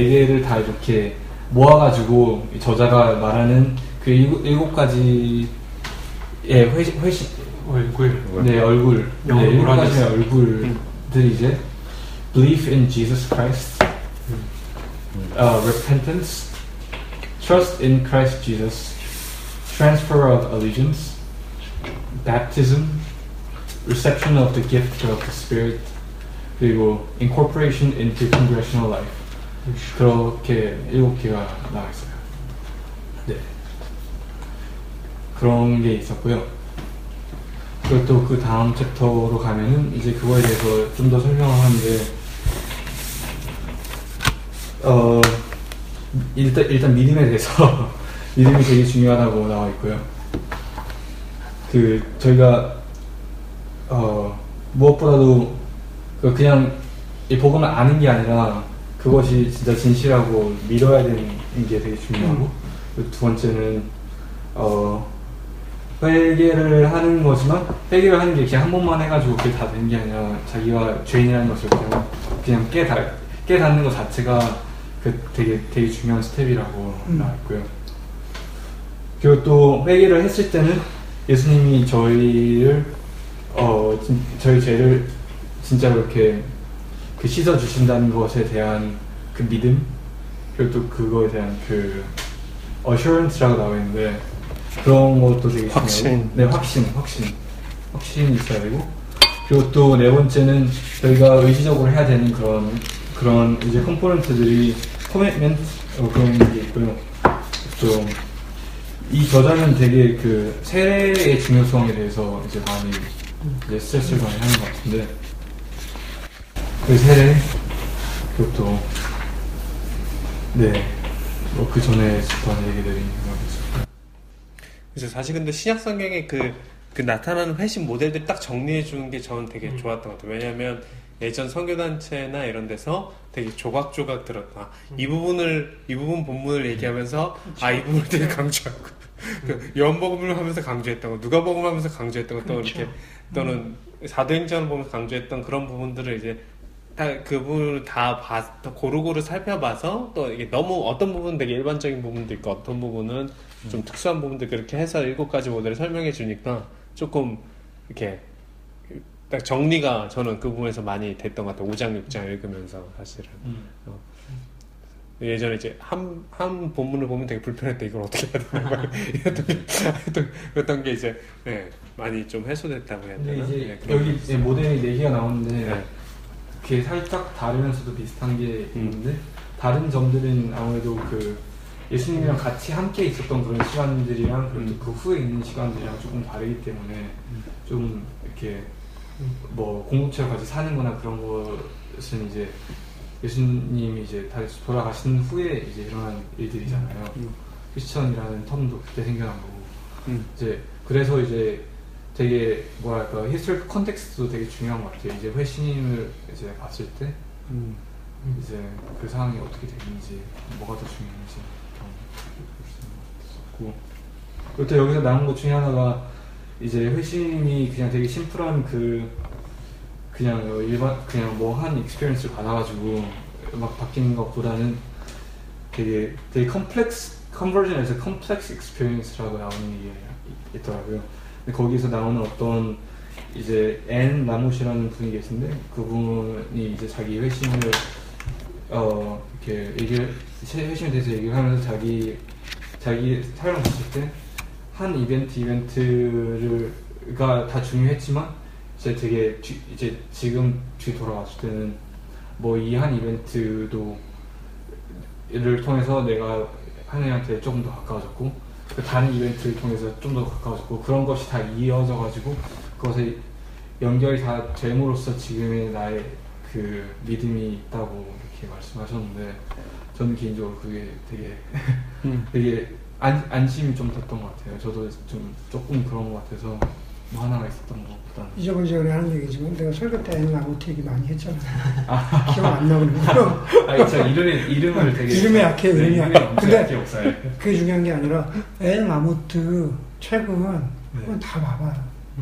개를 다 이렇게 모아가지고 저자가 말하는 그 7가지의 얼굴 7가지의 얼굴들이 이제 belief in Jesus Christ, repentance, trust in Christ Jesus, transfer of allegiance, baptism, reception of the gift of the Spirit, 그리고 incorporation into congregational life. 그렇게 7개가 나와 있어요. 네, 그런 게 있었고요. 그리고 또 그 다음 챕터로 가면은 이제 그거에 대해서 좀 더 설명을 하는데, 일단 믿음에 대해서. 믿음이 되게 중요하다고 나와 있고요. 그 저희가 무엇보다도 그냥 이 복음을 아는 게 아니라 그것이 진짜 진실하고 믿어야 되는 게 되게 중요하고, 두 번째는 회개를 하는 거지만 회개를 하는 게 그냥 한 번만 해가지고 그게 다 되는 게 아니라 자기가 죄인이라는 것을 그냥 깨닫는 것 자체가 그 되게 중요한 스텝이라고 나와 있고요. 그리고 또 회개를 했을 때는 예수님이 저희 죄를 진짜 그렇게 그 씻어주신다는 것에 대한 그 믿음, 그리고 또 그거에 대한 그 어슈런스라고 나와있는데 그런 것도 되게 중요하고 확신. 네, 확신이 있어야 되고, 그리고 또 네 번째는 저희가 의지적으로 해야 되는 그런 이제 컴포넌트들이 커밋먼트 그런 게 있고요. 또 이 저자는 되게 그 세례의 중요성에 대해서 이제 많이 이제 스트레스를 많이 하는 것 같은데, 그 세례, 그리고 또 네, 뭐 그 전에 했던 얘기들이 있습니다. 그래서 사실 근데 신약 성경에 그 나타나는 회심 모델들 딱 정리해 주는 게 저는 되게 좋았던 것 같아요. 왜냐하면 예전 선교단체나 이런 데서 되게 조각조각 들었다. 이 부분 본문을 얘기하면서 아, 이 부분을 되게 강조하고 요한복음을 하면서 강조했던 거, 누가복음 하면서 강조했던 거, 또 그렇죠. 이렇게 또는 사도행전을 보면서 강조했던 그런 부분들을 이제 다 그 부분을 다 고루고루 살펴봐서 또 이게 너무 어떤 부분 되게 일반적인 부분도 있고 어떤 부분은 좀 특수한 부분도 그렇게 해서 7가지 모델을 설명해 주니까 조금 이렇게 딱 정리가 저는 그 부분에서 많이 됐던 것 같아요. 5장, 6장 읽으면서 사실은. 예전에 이제 한 본문을 보면 되게 불편했대. 이걸 어떻게 해야 되나 막 이랬던 게 이제 네, 많이 좀 해소됐다고 해야 되나? 이제 네, 여기 이제 모델이 4개가 나오는데 네. 그게 살짝 다르면서도 비슷한 게 있는데 다른 점들은 아무래도 그 예수님이랑 같이 함께 있었던 그런 시간들이랑 그리고 그 후에 있는 시간들이랑 조금 다르기 때문에 좀 이렇게 뭐 공동체로 같이 사는 거나 그런 것은 이제 예수님이 이제 다시 돌아가신 후에 이제 일어난 일들이잖아요. 크리스천이라는 텀도 그때 생겨난 거고. 이제 그래서 이제 되게 뭐랄까 히스토리컬 컨텍스트도 되게 중요한 것 같아요. 이제 회심을 이제 봤을 때 이제 그 상황이 어떻게 되는지 뭐가 더 중요한지 그런 것도 있었고, 그리고 또 여기서 나온 것 중에 하나가 이제 회심이 그냥 되게 심플한 그냥 일반 그냥 뭐 한 익스피리언스를 받아가지고 막 바뀌는 것보다는 되게 컴플렉스 컨버전에서 컴플렉스 익스피리언스라고 나오는 게 있더라고요. 근데 거기서 나오는 어떤 이제 앤 라모시라는 분이 계신데 그분이 이제 자기 회심을 이렇게 회심에 대해서 얘기를 하면서 자기 삶을 봤을 때 한 이벤트가 다 중요했지만 이제 되게 이제 지금 뒤 돌아왔을 때는 뭐 이 한 이벤트를 통해서 내가 하나님한테 조금 더 가까워졌고 그 다른 이벤트를 통해서 좀 더 가까워졌고 그런 것이 다 이어져가지고 그것에 연결이 다 됨으로써 지금의 나의 그 믿음이 있다고 이렇게 말씀하셨는데 저는 개인적으로 그게 되게 안심이 좀 됐던 것 같아요. 저도 조금 그런 것 같아서 뭐 하나가 있었던 것보다는. 이저번에 하는 얘기지만 내가 설교 때 라모트 얘기 많이 했잖아. 기억 안 나거든요. 아니 제가 이름을 되게 이름이 약해요. 네, 이름이 약해. 근데 그게 중요한 게 아니라 앤 라모트 책은 네. 다 봐봐요.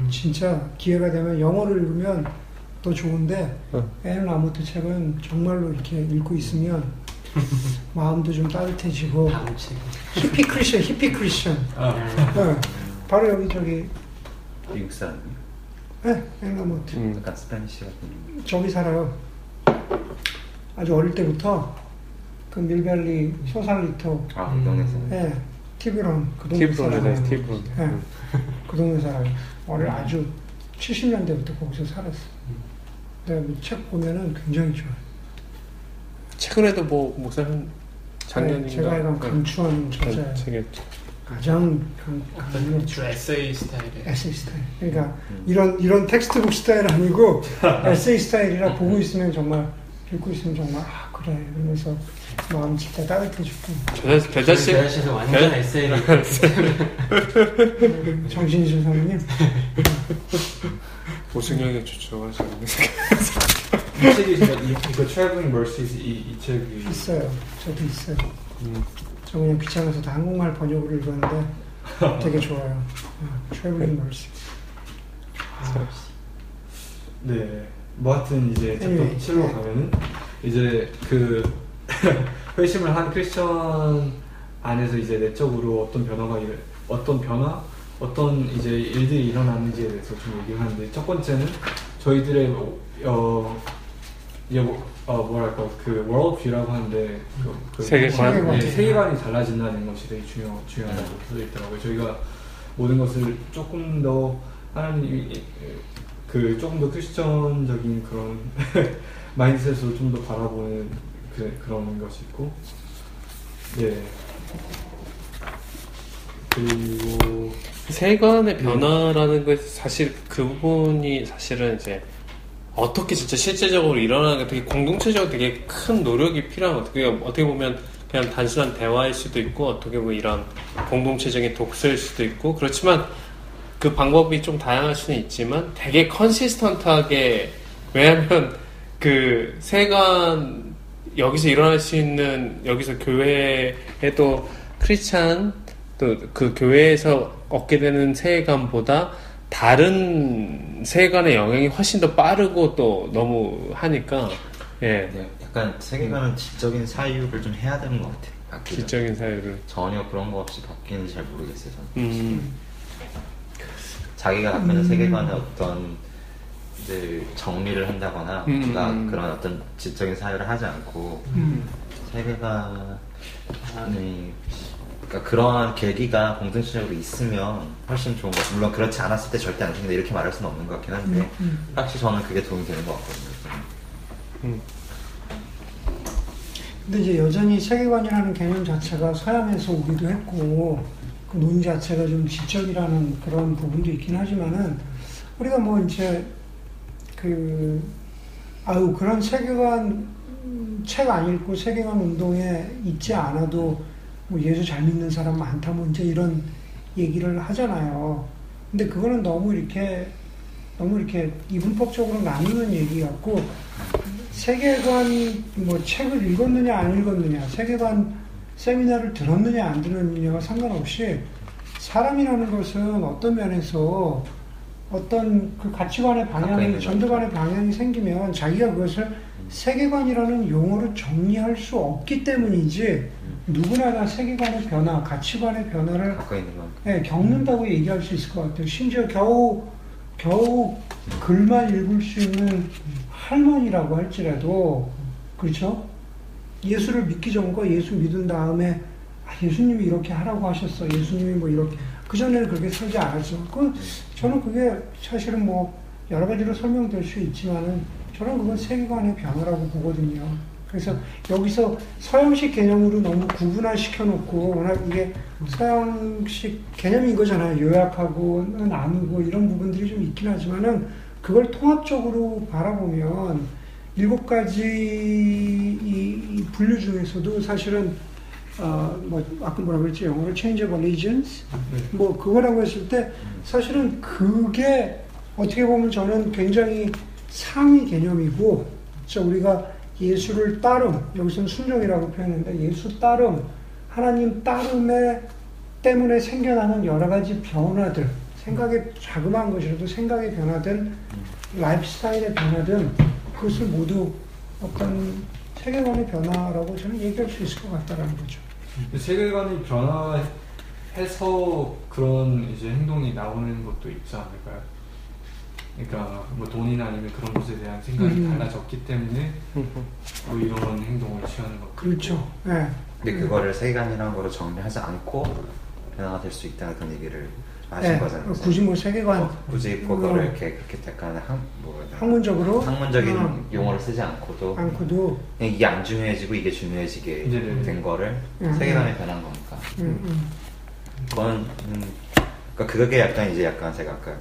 진짜 기회가 되면 영어를 읽으면 또 좋은데 앤 라모트 책은 정말로 이렇게 읽고 있으면 마음도 좀 따뜻해지고 히피 크리스천 네. 바로 여기 저기 미국 사람이요? 네, 앵라모트 약간 스페니시 같은 저기 살아요. 아주 어릴 때부터 그 밀밸리 소살리토 아, 동네에서 네, 티브론 그 동네 살아요. 티브론 네, 그 동네 살아요. 원래 아주 70년대부터 거기서 살았어요. 네, 책 보면은 굉장히 좋아요. 최근에도 뭐 목사님 작년인가 제가 이런 강추하는 저자 가장 강력 에세이 스타일 그러니까 이런 텍스트북 스타일 아니고 에세이 스타일이라 보고 있으면 정말 읽고 있으면 정말 아 그래 이러면서 마음 진짜 따뜻해지고 저자씨에서 완전 에세이를 정신이신 사모님 고승영이 추천하셨는데 이 책이 이거 Traveling Mercies 이 책이 있어요. 저도 있어요. 저 그냥 귀찮아서 다 한국말 번역으로 읽었는데 되게 좋아요. Traveling Mercies. 네, 뭐 하여튼 이제 챕터 7로 가면은 이제 그 회심을 한 크리스천 안에서 이제 내적으로 어떤 변화가 어떤 변화, 어떤 이제 일들이 일어났는지에 대해서 좀 얘기를 하는데, 첫 번째는 저희들의 뭐랄까 그 worldview라고 하는데 그 세계관, 네, 세계관이 달라진다는 것이 되게 중요하다고 써 있더라고요. 저희가 모든 것을 조금 더 하나님이 그 조금 더 크리스천적인 그런 마인드셋으로 좀 더 바라보는 그런 것이 있고, 예. 그리고 세간의 변화라는 것, 사실 그 부분이 사실은 이제 어떻게 진짜 실제적으로 일어나는 게 되게 공동체적으로 되게 큰 노력이 필요한 것 같아요. 어떻게 보면 그냥 단순한 대화일 수도 있고, 어떻게 보면 이런 공동체적인 독서일 수도 있고, 그렇지만 그 방법이 좀 다양할 수는 있지만 되게 컨시스턴트하게, 왜냐하면 그 세간 여기서 일어날 수 있는, 여기서 교회에도 크리스찬 또 그 교회에서 얻게 되는 세계관보다 다른 세계관의 영향이 훨씬 더 빠르고 또 너무 하니까, 예. 네, 약간 세계관은 지적인 사유를 좀 해야 되는 것 같아요. 지적인 사유를 전혀 그런 거 없이 바뀌는지 잘 모르겠어요, 저는. 자기가 갖고 있는 세계관의 어떤 이제 정리를 한다거나 누가 그런 어떤 지적인 사유를 하지 않고 세계관이 그러니까 그런 계기가 공동체적으로 있으면 훨씬 좋은 것 같아요. 물론 그렇지 않았을 때 절대 안 된다 이렇게 말할 수는 없는 것 같긴 한데 확실히 저는 그게 도움이 되는 것 같거든요. 근데 이제 여전히 세계관이라는 개념 자체가 서양에서 오기도 했고 그 논 자체가 좀 지적이라는 그런 부분도 있긴 하지만은, 우리가 뭐 이제 그 그런 세계관 책 안 읽고 세계관 운동에 있지 않아도 뭐 예수 잘 믿는 사람 많다, 뭐 이제 이런 얘기를 하잖아요. 근데 그거는 너무 이렇게 이분법적으로 나누는 얘기 같고, 세계관 뭐 책을 읽었느냐 안 읽었느냐, 세계관 세미나를 들었느냐 안 들었느냐와 상관없이 사람이라는 것은 어떤 면에서 어떤 그 가치관의 방향이, 전도관의 방향이 생기면 자기가 그것을 세계관이라는 용어로 정리할 수 없기 때문이지, 누구나 다 세계관의 변화, 가치관의 변화를 겪는다고 얘기할 수 있을 것 같아요. 심지어 겨우 글만 읽을 수 있는 할머니라고 할지라도, 그렇죠? 예수를 믿기 전과 예수 믿은 다음에, 아, 예수님이 이렇게 하라고 하셨어, 예수님이 뭐 이렇게, 그전에는 그렇게 살지 않았어. 저는 그게 사실은 뭐 여러 가지로 설명될 수 있지만은 저는 그건 세계관의 변화라고 보거든요. 그래서 여기서 서양식 개념으로 너무 구분화시켜놓고, 워낙 이게 서양식 개념인 거잖아요. 요약하고 나누고 이런 부분들이 좀 있긴 하지만은, 그걸 통합적으로 바라보면 7가지 이 분류 중에서도 사실은 아까 뭐라 그랬지, 영어로 change of allegiance? 뭐 그거라고 했을 때 사실은 그게 어떻게 보면 저는 굉장히 상위 개념이고, 진짜 우리가 예수를 따름, 여기서는 순종이라고 표현했는데, 예수 따름, 하나님 따름에 때문에 생겨나는 여러 가지 변화들, 생각의 자그마한 것이라도 생각의 변화든 라이프스타일의 변화든, 그것을 모두 어떤 세계관의 변화라고 저는 얘기할 수 있을 것 같다라는 거죠. 세계관이 변화해서 그런 이제 행동이 나오는 것도 있지 않을까요? 그러니까 뭐 돈이나 아니면 그런 것에 대한 생각이 달라졌기 때문에 뭐 이런 행동을 취하는 것 같고. 그렇죠. 네. 근데 그거를 세계관이라는 거로 정리하지 않고 변화가 될 수 있다는 그런 얘기를 하신 거잖아요. 굳이 뭐 세계관, 굳이 그거를 이렇게 약간 학문적인 용어를 쓰지 않고도 이게 안 중요해지고 이게 중요해지게 된 거를 세계관에 변한 거니까. 그건 그러니까 그게 약간 이제 약간 제가 아까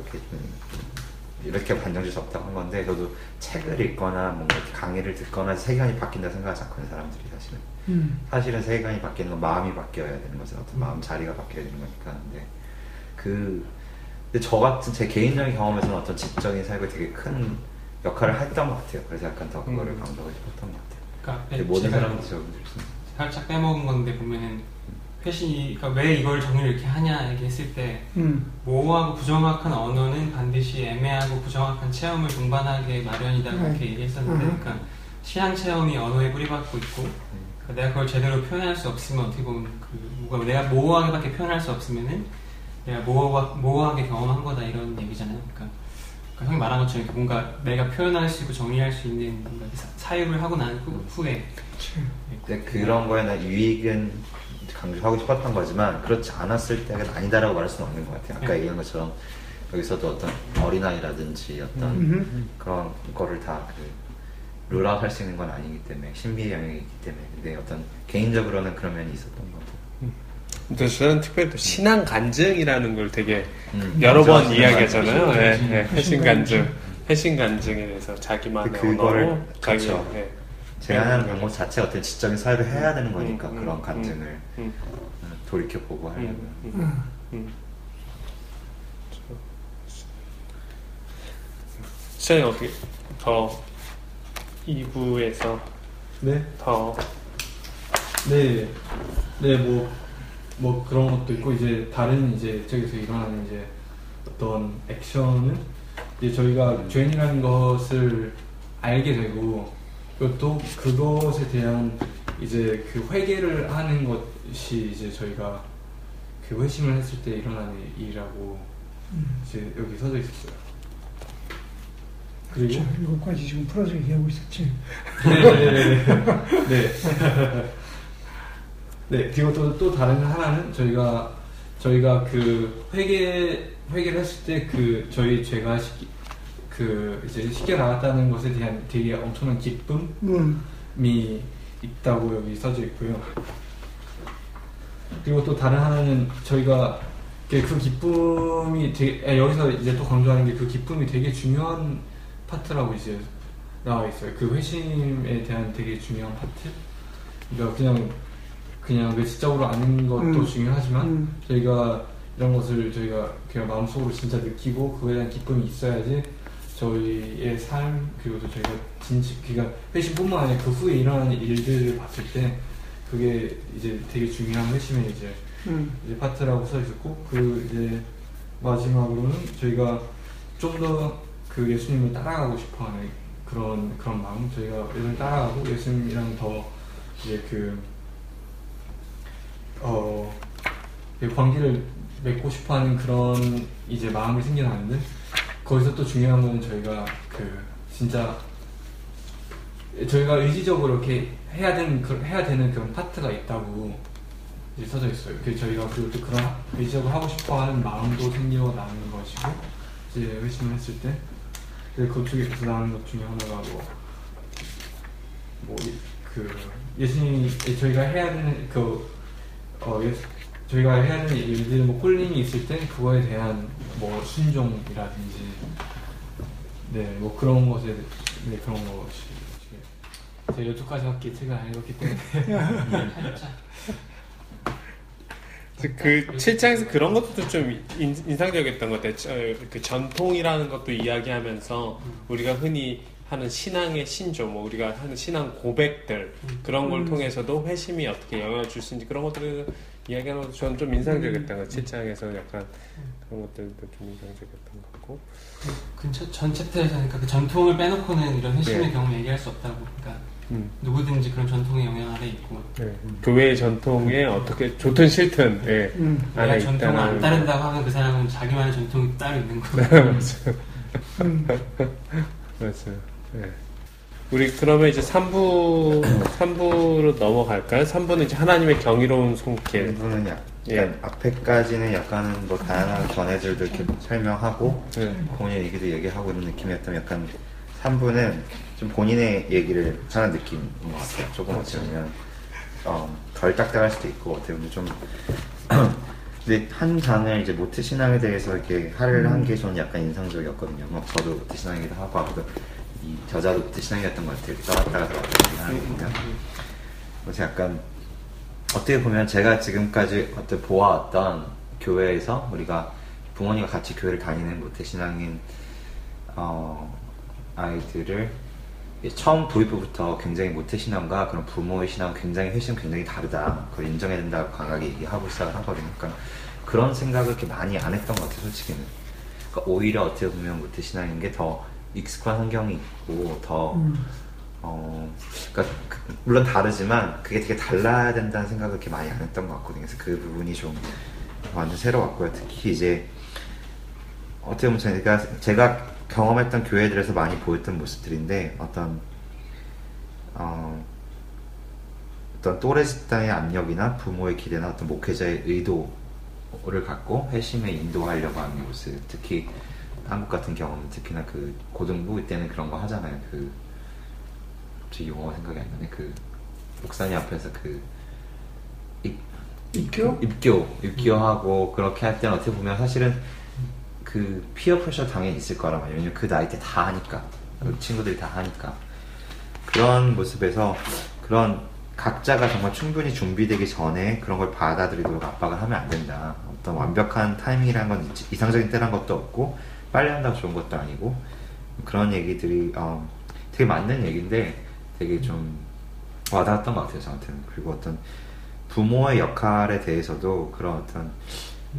이렇게 반정질 수 없다고 한 건데, 저도 책을 읽거나 뭔가 강의를 듣거나 세계관이 바뀐다 생각하지 않거든요, 사람들이 사실은. 사실은 세계관이 바뀌는 건 마음이 바뀌어야 되는 거죠. 어떤 마음 자리가 바뀌어야 되는 거니까. 근데 저 같은 제 개인적인 경험에서는 어떤 지적인 사유가 되게 큰 역할을 했던 것 같아요. 그래서 약간 더 그거를 강조하고 싶었던 것 같아요. 그러니까 모든 사람들이 살짝 빼먹은 건데, 보면은 회신이, 그러니까 왜 이걸 정리를 이렇게 하냐 이렇게 했을 때 모호하고 부정확한 언어는 반드시 애매하고 부정확한 체험을 동반하게 마련이다고 이렇게 얘기했었는데, 그러니까 시향 체험이 언어에 뿌리박고 있고, 그러니까 내가 그걸 제대로 표현할 수 없으면, 어떻게 보면 내가 모호하게밖에 표현할 수 없으면은 내가 모호하게 경험한 거다 이런 얘기잖아요. 그러니까 형이 말한 것처럼 뭔가 내가 표현할 수 있고 정리할 수 있는 뭔가 사유를 하고 난 후에 그런 거에 대한 유익은 강조하고 싶었던 거지만 그렇지 않았을 때는 아니다라고 말할 수는 없는 것 같아요. 아까 얘기한 것처럼 여기서도 어떤 어린아이라든지 어떤 그런 거를 다 룰아웃 할 수 있는 건 아니기 때문에 신비의 영역이 있기 때문에 근데 어떤 개인적으로는 그런 면이 있었던 것 같아요. 저는 특별히 또 신앙 간증이라는 걸 되게 여러 번 이야기하잖아요. 회신 간증에 대해서 자기만의 언어로 그렇죠. 네. 제안하는 방법 자체 어떤 지적인 사회를 해야 되는 거니까 그런 간증을 돌이켜 보고 하려고요. 시장님 어떻게 더 2부에서 뭐 그런 것도 있고 이제 다른 이제 저기서 일어나는 이제 어떤 액션은 이제 저희가 죄인이라는 것을 알게 되고 또 그것에 대한 이제 그 회개를 하는 것이 이제 저희가 그 회심을 했을 때 일어나는 일이라고 이제 여기 써져 있었어요. 그리고 이것까지 지금 풀어서 얘기하고 있었지. 네, 그리고 또 다른 하나는 저희가 그 회개를 했을 때 그 저희 죄가 이제 쉽게 나갔다는 것에 대한 되게 엄청난 기쁨이 있다고 여기 써져 있고요. 그리고 또 다른 하나는 저희가 그 기쁨이 되게 여기서 이제 또 강조하는 게 그 기쁨이 되게 중요한 파트라고 이제 나와 있어요. 그 회심에 대한 되게 중요한 파트. 그러니까 그냥 외식적으로 아는 것도 중요하지만 저희가 이런 것을 저희가 그냥 마음속으로 진짜 느끼고 그거에 대한 기쁨이 있어야지 저희의 삶 그리고 또 저희가 그러니까 회심뿐만 아니라 그 후에 일어나는 일들을 봤을 때 그게 이제 되게 중요한 회심의 이제 파트라고 써 있었고 그 이제 마지막으로는 저희가 좀 더 그 예수님을 따라가고 싶어하는 그런 마음 저희가 예수님을 따라가고 예수님이랑 더 이제 관계를 맺고 싶어하는 그런 이제 마음이 생겨나는데 거기서 또 중요한 건 저희가 진짜 저희가 의지적으로 이렇게 해야 되는 그런 파트가 있다고 이제 써져 있어요. 그 저희가 그리고 또 그런 의지적으로 하고 싶어하는 마음도 생겨나는 것이고 이제 회심을 했을 때 그쪽에 계속 나오는 것 중에 하나가 예수님이 저희가 해야 되는 저희가 해야 하는 일들, 콜링이 있을 때 그거에 대한 순종이라든지, 그런 것에, 그런 것이. 제가 여기까지 왔기 제가 안 읽었기 때문에. 그 7장에서 그런 것도 좀 인상적이었던 것 같아요. 그 전통이라는 것도 이야기하면서 우리가 흔히 하는 신앙의 신조, 우리가 하는 신앙 고백들 그런 걸 통해서도 회심이 어떻게 영향을 줄 수 있는지 그런 것들을 이야기하는 것도 저는 좀 인상적이었던 것 같아요. 7장에서 약간 그런 것들도 좀 인상적이었던 것 같고 전 챕터에서 그러니까 그 전통을 빼놓고는 이런 회심의 경험을 얘기할 수 없다고 그러니까 누구든지 그런 전통의 영향 아래 있고 교회의 전통에 어떻게 좋든 싫든 안에 있다는 전통을 안 따른다고 하면 그 사람은 자기만의 전통이 따로 있는 거예요. 맞아요. 네. 우리 그러면 이제 3부로 넘어갈까요? 3부는 이제 하나님의 경이로운 손길. 3부는 앞에까지는 약간은 다양한 견해들도 이렇게 설명하고 본인의 얘기도 얘기하고 이런 느낌이었던 약간 3부는 좀 본인의 얘기를 하는 느낌인 것 같아요. 조금 어떻게 보면 덜 딱딱할 수도 있고 어떻게 보면 좀 근데 한 장을 이제 모태신앙에 대해서 이렇게 할애를 한 게 저는 약간 인상적이었거든요. 저도 모태신앙이기도 하고 이 저자도 모태신앙이었던 것 같아요. 따라다가 하니까. 그래서 약간 어떻게 보면 제가 지금까지 어떻게 보아왔던 교회에서 우리가 부모님과 같이 교회를 다니는 모태신앙인 아이들을 처음 도입부부터 굉장히 모태신앙과 그런 부모의 신앙 굉장히 회심 굉장히 다르다. 그걸 인정해야 된다고 강하게 얘기하고 시작을 하거든요. 그러니까 그런 생각을 이렇게 많이 안 했던 것 같아요. 솔직히는. 그러니까 오히려 어떻게 보면 모태신앙인 게 더 익숙한 환경이 있고 더 그러니까 물론 다르지만 그게 되게 달라야 된다는 생각을 이렇게 많이 안 했던 것 같거든요. 그래서 그 부분이 좀 완전 새로웠고요. 특히 이제 어떻게 보면 제가 경험했던 교회들에서 많이 보였던 모습들인데 어떤 또래 집단의 압력이나 부모의 기대나 어떤 목회자의 의도를 갖고 회심에 인도하려고 하는 모습, 특히 한국 같은 경우는 특히나 그 고등부 때는 그런 거 하잖아요. 그 제 용어가 생각이 안 나네. 그 목사님 앞에서 그 입교하고 그렇게 할 때는 어떻게 보면 사실은 그 피어 프레셔 당연히 있을 거란 말이에요. 왜냐면 그 나이 때 다 하니까, 그 친구들이 다 하니까. 그런 모습에서 그런 각자가 정말 충분히 준비되기 전에 그런 걸 받아들이도록 압박을 하면 안 된다. 어떤 완벽한 타이밍이라는 건 있지, 이상적인 때란 것도 없고 빨리 한다고 좋은 것도 아니고, 그런 얘기들이 되게 맞는 얘기인데 되게 좀 와닿았던 것 같아요, 저한테는. 그리고 어떤 부모의 역할에 대해서도, 그런 어떤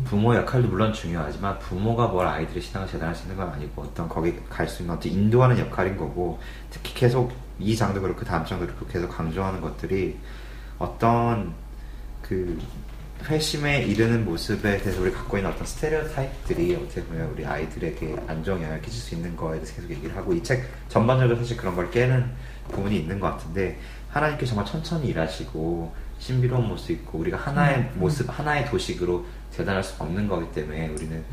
부모의 역할도 물론 중요하지만 부모가 뭘 아이들의 신앙을 재단할 수 있는 건 아니고 어떤 거기 갈 수 있는 어떤 인도하는 역할인 거고, 특히 계속 이 장도 그렇고 다음 장도 그렇고 계속 강조하는 것들이 어떤 그 회심에 이르는 모습에 대해서 우리 갖고 있는 어떤 스테레오타입들이 어떻게 보면 우리 아이들에게 안정영향을 끼칠 수 있는 거에 대해서 계속 얘기를 하고, 이 책 전반적으로 사실 그런 걸 깨는 부분이 있는 것 같은데, 하나님께 정말 천천히 일하시고 신비로운 모습 있고 우리가 하나의 모습, 하나의 도식으로 재단할 수 없는 거기 때문에 우리는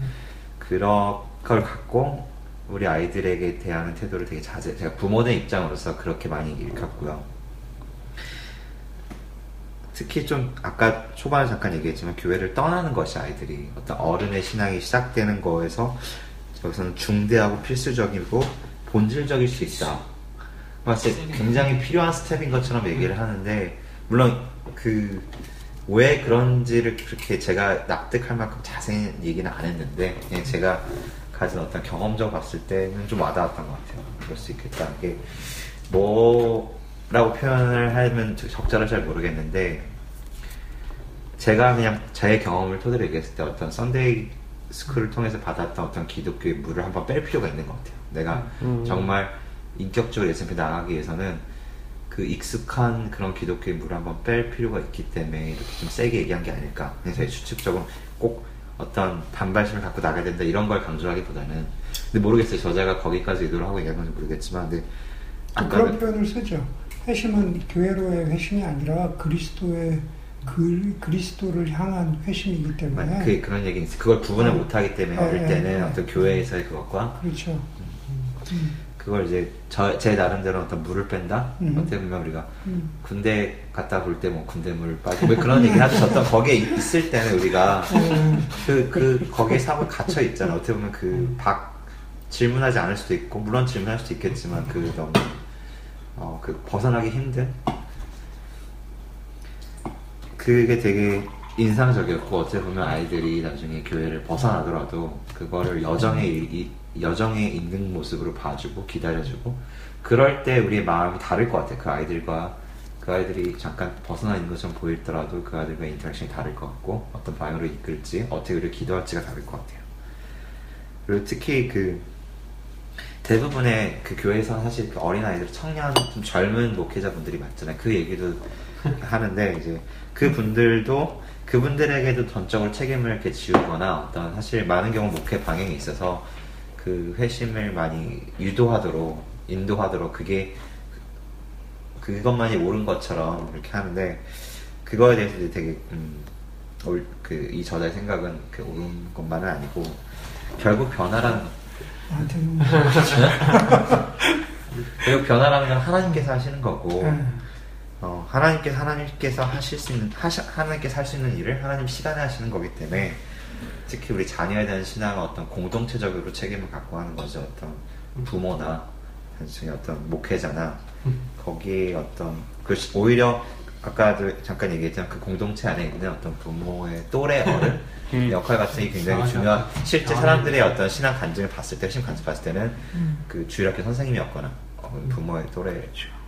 그런 걸 갖고 우리 아이들에게 대하는 태도를 되게 자제, 제가 부모의 입장으로서 그렇게 많이 읽었고요. 특히 좀 아까 초반에 잠깐 얘기했지만 교회를 떠나는 것이 아이들이 어떤 어른의 신앙이 시작되는 거에서 여기서는 중대하고 필수적이고 본질적일 수 있다. 마치 굉장히 필요한 스텝인 것처럼 얘기를 하는데, 물론 그 왜 그런지를 그렇게 제가 납득할 만큼 자세히 얘기는 안 했는데, 그냥 제가 가진 어떤 경험적으로 봤을 때는 좀 와닿았던 것 같아요. 그럴 수 있겠다. 이게 뭐라고 표현을 하면 적절할 잘 모르겠는데, 제가 그냥 제 경험을 토대로 얘기했을 때 어떤 썬데이 스쿨을 통해서 받았던 어떤 기독교의 물을 한번 뺄 필요가 있는 것 같아요. 내가 정말 인격적으로 예수님께 나가기 위해서는 그 익숙한 그런 기독교의 물을 한번 뺄 필요가 있기 때문에 이렇게 좀 세게 얘기한 게 아닐까. 그래서 추측적으로 꼭 어떤 반발심을 갖고 나가야 된다 이런 걸 강조하기보다는, 근데 모르겠어요. 저자가 거기까지 의도를 하고 얘기한 건지 모르겠지만, 근데 그런 표현을 쓰죠. 회심은 교회로의 회심이 아니라 그리스도의 그리스도를 향한 회심이기 때문에 그런 얘기는 있어요. 그걸 구분을 못하기 때문에 어릴 때는 어떤 교회에서의 그것과 그렇죠. 그걸 이제 제 나름대로 어떤 물을 뺀다? 어떻게 보면 우리가 군대 갔다 올 때 뭐 군대 물 빠지고 왜 그런 얘기를 하죠. 어떤 거기에 있을 때는 우리가 거기에 사고 갇혀 있잖아. 어떻게 보면 그 질문하지 않을 수도 있고, 물론 질문할 수도 있겠지만 그 너무 벗어나기 힘든 그게 되게 인상적이었고, 어떻게 보면 아이들이 나중에 교회를 벗어나더라도 그거를 여정에 있는 모습으로 봐주고 기다려주고, 그럴 때 우리의 마음이 다를 것 같아요. 그 아이들이 잠깐 벗어나 있는 것처럼 보이더라도 그 아이들과 인터랙션이 다를 것 같고, 어떤 방향으로 이끌지, 어떻게 우리를 기도할지가 다를 것 같아요. 그리고 특히 그 대부분의 그 교회에서는 사실 그 어린 아이들, 청년, 좀 젊은 목회자분들이 많잖아요. 그 얘기도 하는데, 이제 그분들에게도 전적으로 책임을 이렇게 지우거나 어떤 사실 많은 경우 목회 방향에 있어서 그 회심을 많이 유도하도록, 인도하도록, 그게 그것만이 옳은 것처럼 이렇게 하는데, 그거에 대해서 되게 이 저자의 생각은 그 옳은 것만은 아니고 결국 변화라는 결국 변화라는 건 하나님께서 하시는 거고, 하나님께서 하실 수 있는 하나님께서 할 수 있는 일을 하나님 시간에 하시는 거기 때문에, 특히 우리 자녀에 대한 신앙은 어떤 공동체적으로 책임을 갖고 하는 거죠. 어떤 부모나 단순히 어떤 목회자나 거기에 오히려 아까도 잠깐 얘기했지만 그 공동체 안에 있는 어떤 부모의 또래 어른 역할 같은 게 굉장히 중요한, 실제 사람들의 어떤 신앙 간증을 봤을 때, 핵심 간증 봤을 때는 그 주일학교 선생님이었거나 부모의 또래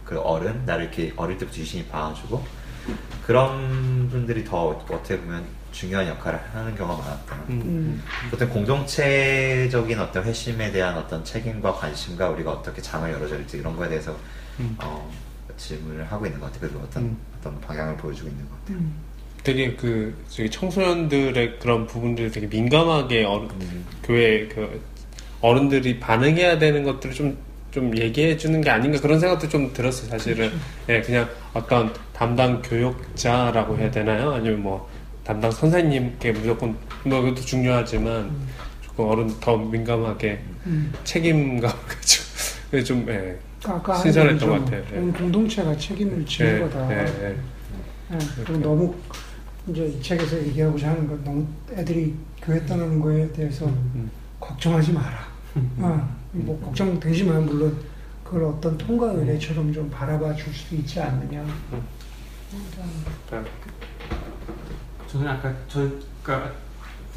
그 어른, 나를 이렇게 어릴 때부터 유심히 봐주고 그런 분들이 더 어떻게 보면 중요한 역할을 하는 경우가 많았다. 어떤 공동체적인 어떤 회심에 대한 어떤 책임과 관심과 우리가 어떻게 장을 열어줄지 이런 거에 대해서 질문을 하고 있는 것 같아요. 그리고 어떤 방향을 보여주고 있는 것 같아요. 되게 그 저기 청소년들의 그런 부분들을 되게 민감하게 교회 그 어른들이 반응해야 되는 것들을 좀 얘기해 주는 게 아닌가 그런 생각도 좀 들었어요, 사실은. 그렇죠. 예, 그냥 어떤 담당 교육자라고 해야 되나요? 아니면 뭐 담당 선생님께 무조건 뭐 그것도 중요하지만 조금 어른 더 민감하게 책임감 가지고 좀 예, 그러니까 신선했던 것 같아요. 예. 공동체가 책임을 지는 예, 거다. 예, 예. 예, 그리고 너무 이제 이 책에서 얘기하고자 하는 건 너무 애들이 교회 떠나는 거에 대해서 걱정하지 마라. 뭐 걱정되지만 물론 그걸 어떤 통과 의례처럼 좀 바라봐 줄 수도 있지 않느냐. 저는 아까 저희가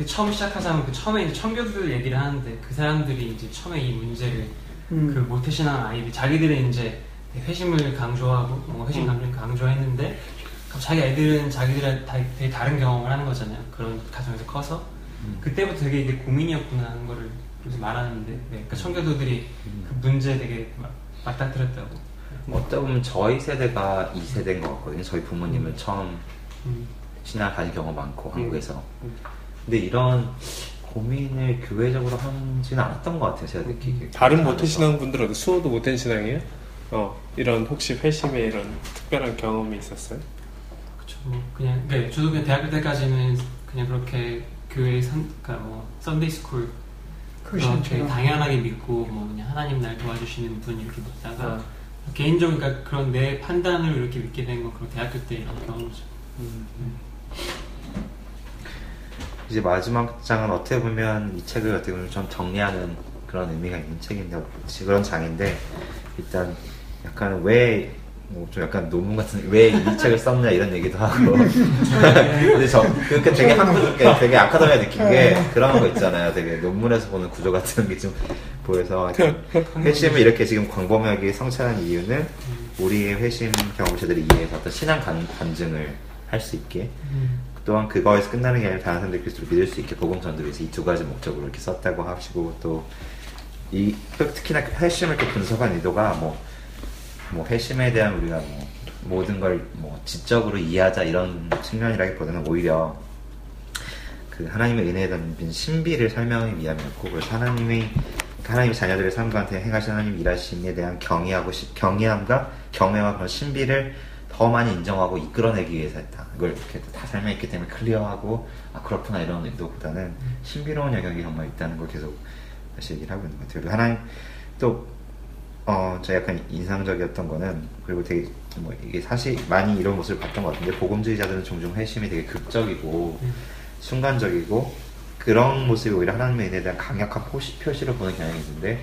처음 시작하자면 그 처음에 이제 청교도들 얘기를 하는데 그 사람들이 이제 처음에 이 문제를 그 모태신앙 아이들 자기들은 이제 회심을 강조하고 뭔가 회심 강조를 강조했는데 자기 애들은 자기들은 되게 다른 경험을 하는 거잖아요. 그런 가정에서 커서 그때부터 되게 이게 고민이었구나 하는 거를 그래서 말하는데 네, 그러니까 청교도들이 그 문제 되게 맞닥뜨렸다고. 어쩌다 보면 저희 세대가 2세대인 것 같거든요. 저희 부모님은 처음 신앙을 가진 경험 많고 한국에서. 근데 이런 고민을 교회적으로 하지는 않았던 것 같아요. 제가 느끼기에. 다른 모태신앙 분들은 수호도 모태신앙이에요? 이런 혹시 회심에 이런 특별한 경험이 있었어요? 그렇죠. 뭐 그냥 네, 저도 그냥 대학교 때까지는 그냥 그렇게 교회 그러니까 뭐 썬데이 스쿨 그렇게 당연하게 믿고 뭐 그냥 하나님 날 도와주시는 분 이렇게 믿다가 개인적인 그러니까 그런 내 판단을 이렇게 믿게 된 건 그런 대학교 때 이런 경험이죠. 이제 마지막 장은 어떻게 보면 이 책을 어떻게 보면 좀 정리하는 그런 의미가 있는 책인데 그런 장인데 일단 약간 왜 뭐 좀 약간 논문 같은 왜 이 책을 썼냐 이런 얘기도 하고 근데 저 그렇게 되게 한국 되게 아카데미아 느낀 게 그런 거 있잖아요. 되게 논문에서 보는 구조 같은 게 좀 보여서 회심을 이렇게 지금 광범위하게 성찰한 이유는 우리의 회심 경험을 제대로 이해해서 어떤 신앙 간증을 할 수 있게 또한 그거에서 끝나는 게 아니라 다른 사람들이 그리스도를 믿을 수 있게 복음 전도에서 이 두 가지 목적으로 이렇게 썼다고 하시고 또 이 특히나 회심을 이렇게 분석한 의도가 뭐 회심에 대한 우리가 뭐 모든 걸 뭐 지적으로 이해하자 이런 측면이라기보다는 오히려 그 하나님의 은혜에 담긴 신비를 설명하기 위함이었고 그래서 하나님의 자녀들의 삶한테 행하신 하나님 일하심에 대한 경외함과 그런 신비를 더 많이 인정하고 이끌어내기 위해서 했다. 이걸 이렇게 다 설명했기 때문에 클리어하고 아 그렇구나 이런 의도보다는 신비로운 영역이 정말 있다는 걸 계속 다시 얘기를 하고 있는 것 같아요. 하나님 또 제가 약간 인상적이었던 거는, 그리고 되게, 뭐, 이게 사실 많이 이런 모습을 봤던 것 같은데, 복음주의자들은 종종 회심이 되게 극적이고, 순간적이고, 그런 모습이 오히려 하나님의 은혜에 대한 강력한 표시로 보는 경향이 있는데,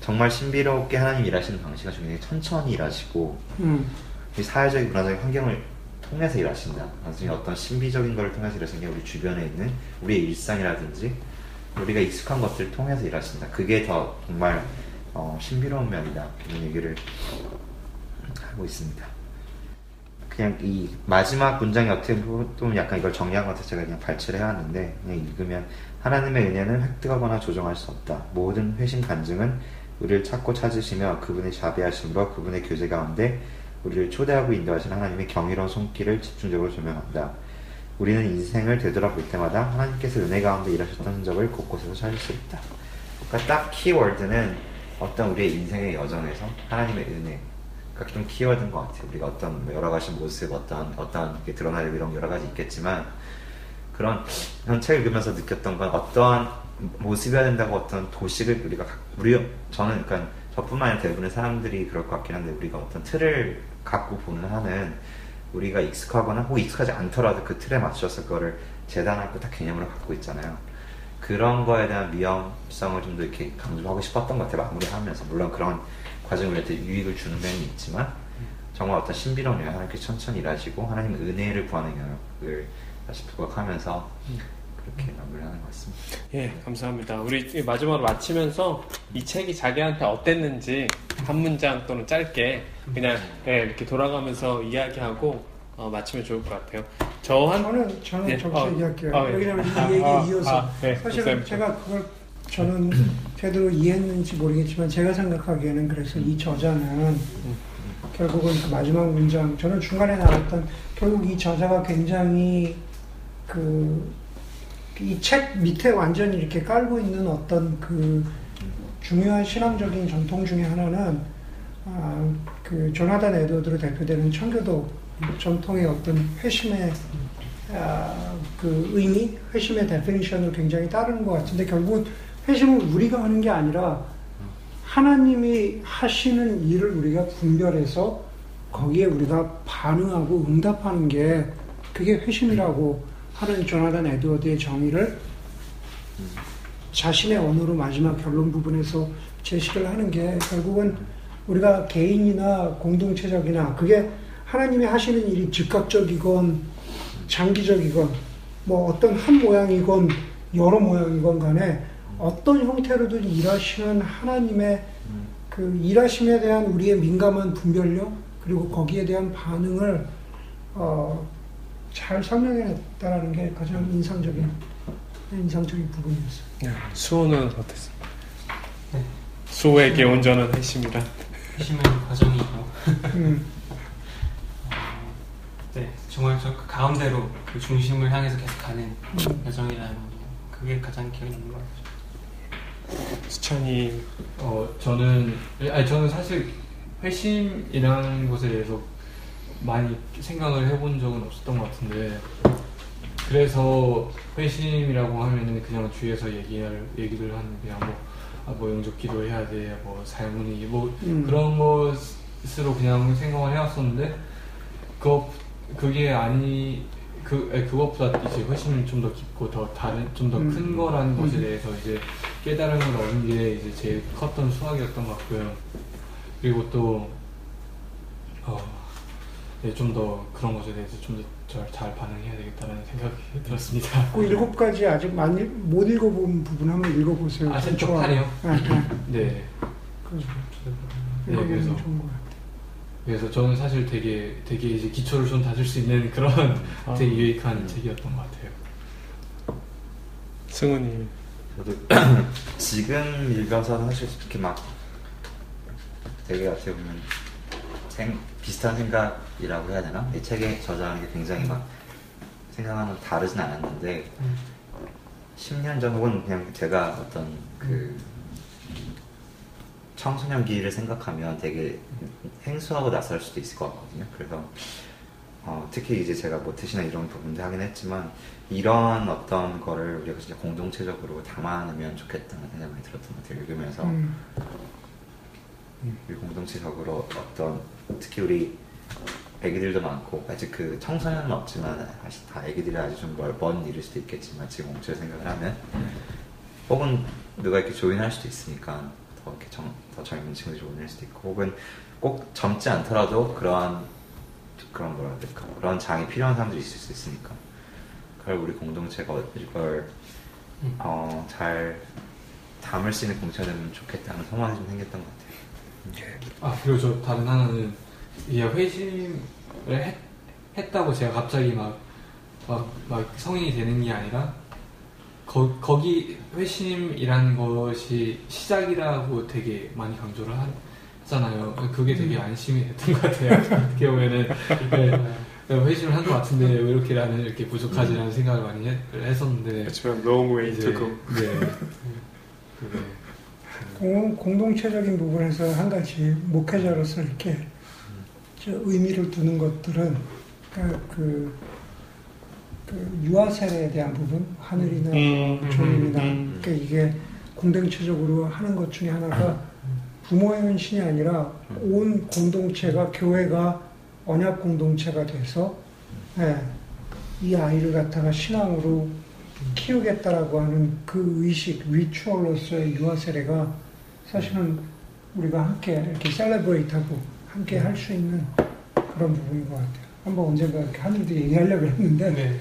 정말 신비롭게 하나님 일하시는 방식은 굉장히 천천히 일하시고, 사회적인 문화적인 환경을 통해서 일하신다. 나중에 어떤 신비적인 걸 통해서 일하시는 게 우리 주변에 있는 우리의 일상이라든지, 우리가 익숙한 것들을 통해서 일하신다. 그게 더 정말, 신비로운 면이다. 이런 얘기를 하고 있습니다. 그냥 이 마지막 문장이 어떻게 보면 약간 이걸 정리한 것 같아서 제가 그냥 발췌를 해왔는데, 그냥 읽으면, 하나님의 은혜는 획득하거나 조정할 수 없다. 모든 회심 간증은 우리를 찾고 찾으시며 그분의 자비하심으로 그분의 교제 가운데 우리를 초대하고 인도하신 하나님의 경이로운 손길을 집중적으로 조명한다. 우리는 인생을 되돌아볼 때마다 하나님께서 은혜 가운데 일하셨던 흔적을 곳곳에서 찾을 수 있다. 그러니까 딱 키워드는 어떤 우리의 인생의 여정에서 하나님의 은혜. 그러니까 좀 키워드인 것 같아요. 우리가 어떤 여러 가지 모습, 어떤 게 드러나는 이런 여러 가지 있겠지만, 그런 책을 읽으면서 느꼈던 건 어떠한 모습이어야 된다고 어떤 도식을 저는 그러니까 저뿐만 아니라 대부분의 사람들이 그럴 것 같긴 한데, 우리가 어떤 틀을 갖고 보는 한은 우리가 익숙하거나 혹은 익숙하지 않더라도 그 틀에 맞춰서 그거를 재단하고 딱 개념으로 갖고 있잖아요. 그런 거에 대한 위험성을 좀 더 이렇게 강조하고 싶었던 것 같아요. 마무리하면서. 물론 그런 과정을 우리한테 유익을 주는 면이 있지만, 정말 어떤 신비로운 영역, 하나님께 천천히 일하시고, 하나님의 은혜를 구하는 영역을 다시 부각하면서, 그렇게 마무리하는 것 같습니다. 예, 감사합니다. 우리 마지막으로 마치면서, 이 책이 자기한테 어땠는지, 한 문장 또는 짧게, 그냥, 예, 이렇게 돌아가면서 이야기하고, 마치면 좋을 것 같아요. 저는 예, 적극 이야기할게요. 왜냐하면 이 얘기에 이어서 네, 사실은 감사합니다. 제가 그걸 저는 제대로 이해했는지 모르겠지만 제가 생각하기에는 그래서 이 저자는 결국은 그 마지막 문장, 저는 중간에 나왔던 결국 이 저자가 굉장히 그 이 책 밑에 완전히 이렇게 깔고 있는 어떤 그 중요한 신앙적인 전통 중에 하나는 그 조나단 에드워드로 대표되는 청교도 전통의 어떤 회심의 그 의미, 회심의 데피니션을 굉장히 따르는 것 같은데, 결국은 회심은 우리가 하는 게 아니라 하나님이 하시는 일을 우리가 분별해서 거기에 우리가 반응하고 응답하는 게, 그게 회심이라고 하는 조나단 에드워드의 정의를 자신의 언어로 마지막 결론 부분에서 제시를 하는 게, 결국은 우리가 개인이나 공동체적이나, 그게 하나님이 하시는 일이 즉각적이건 장기적이건 뭐 어떤 한 모양이건 여러 모양이건 간에 어떤 형태로든 일하시는 하나님의 그 일하심에 대한 우리의 민감한 분별력, 그리고 거기에 대한 반응을 잘 설명해냈다라는 게 가장 인상적인 부분이었어요. 네, 수호는 어땠습니까? 네. 수호에게 온전한 회심이라. 회심은 과정이고. 네, 정말 저 가운데로 그 중심을 향해서 계속 가는 여정이라는, 그게 가장 기억에 남는 것 같아요. 수찬이, 저는 사실 회심이라는 것에 대해서 많이 생각을 해본 적은 없었던 것 같은데, 그래서 회심이라고 하면은 그냥 주위에서 얘기를 하는 그냥 뭐 영접기도 해야 돼, 뭐 삶은 그런 것으로 그냥 생각을 해왔었는데, 그것보다 이제 회심이 좀 더 깊고 더 다른 좀 더 큰 거라는 것에 대해서 이제 깨달음을 얻은 게 이제 제일 컸던 수학이었던 것 같고요. 그리고 또 네, 좀 더 그런 것에 대해서 좀 더 잘 반응해야 되겠다는 생각이 들었습니다. 그 7가지 아직 많이 못 읽어본 부분 한번 읽어보세요. 아, 센초판이요? 네. 그래서 좋은 것 같아요. 그래서 저는 사실 되게 이제 기초를 좀 다질 수 있는 그런 되게 유익한 책이었던 것 같아요. 승훈님. 저도 지금 읽어서 사실 이렇게 막 되게 어떻게 보면 비슷한 생각이라고 해야 되나? 이 책의 저자라는 게 굉장히 막 생각하는 건 다르진 않았는데 10년 전 혹은 그냥 제가 어떤 그 청소년기를 생각하면 되게 행수하고 낯설 수도 있을 것 같거든요. 그래서 특히 이제 제가 뭐 뜻이나 이런 부분도 하긴 했지만 이런 어떤 거를 우리가 진짜 공동체적으로 담아내면 좋겠다는 생각이 많이 들었던 것 같아요. 읽으면서 우리 공동체적으로 어떤, 특히 우리 애기들도 많고, 아직 그 청소년은 없지만 사실 다 애기들이 아직 좀 먼 일일 수도 있겠지만 지금 공동체 생각을 하면 혹은 누가 이렇게 조인할 수도 있으니까 이렇게 더 젊은 친구들이 오낼 수도 있고, 혹은 꼭 젊지 않더라도 그런 뭐라 해야 될까, 그런 장이 필요한 사람들이 있을 수 있으니까, 그걸 우리 공동체가 이걸 잘 담을 수 있는 공동체가 되면 좋겠다는 소망이 좀 생겼던 것 같아요. 그리고 저 다른 하나는 이제 회심을 했다고 제가 갑자기 막 성인이 되는 게 아니라 거기 회심이라는 것이 시작이라고 되게 많이 강조를 하잖아요. 그게 되게 안심이 됐던 것 같아요. 어떻게 보면은 회심을 한 것 같은데 왜 이렇게 나는 이렇게 부족하지라는 생각을 많이 했었는데. 하지만 long way to go. 공동체적인 부분에서 한 가지 목회자로서 이렇게 의미를 두는 것들은, 그러니까 그 유아 세례에 대한 부분, 하늘이나 종이나, 그러니까 이게 공동체적으로 하는 것 중에 하나가 부모의 헌신이 아니라 온 공동체가, 교회가 언약 공동체가 돼서 이 아이를 갖다가 신앙으로 키우겠다라고 하는 그 의식, 리추얼로서의 유아 세례가 사실은 우리가 함께 이렇게 셀레브레이트하고 함께 할 수 있는 그런 부분인 것 같아요. 한번 언젠가 이렇게 하늘도 얘기하려고 했는데,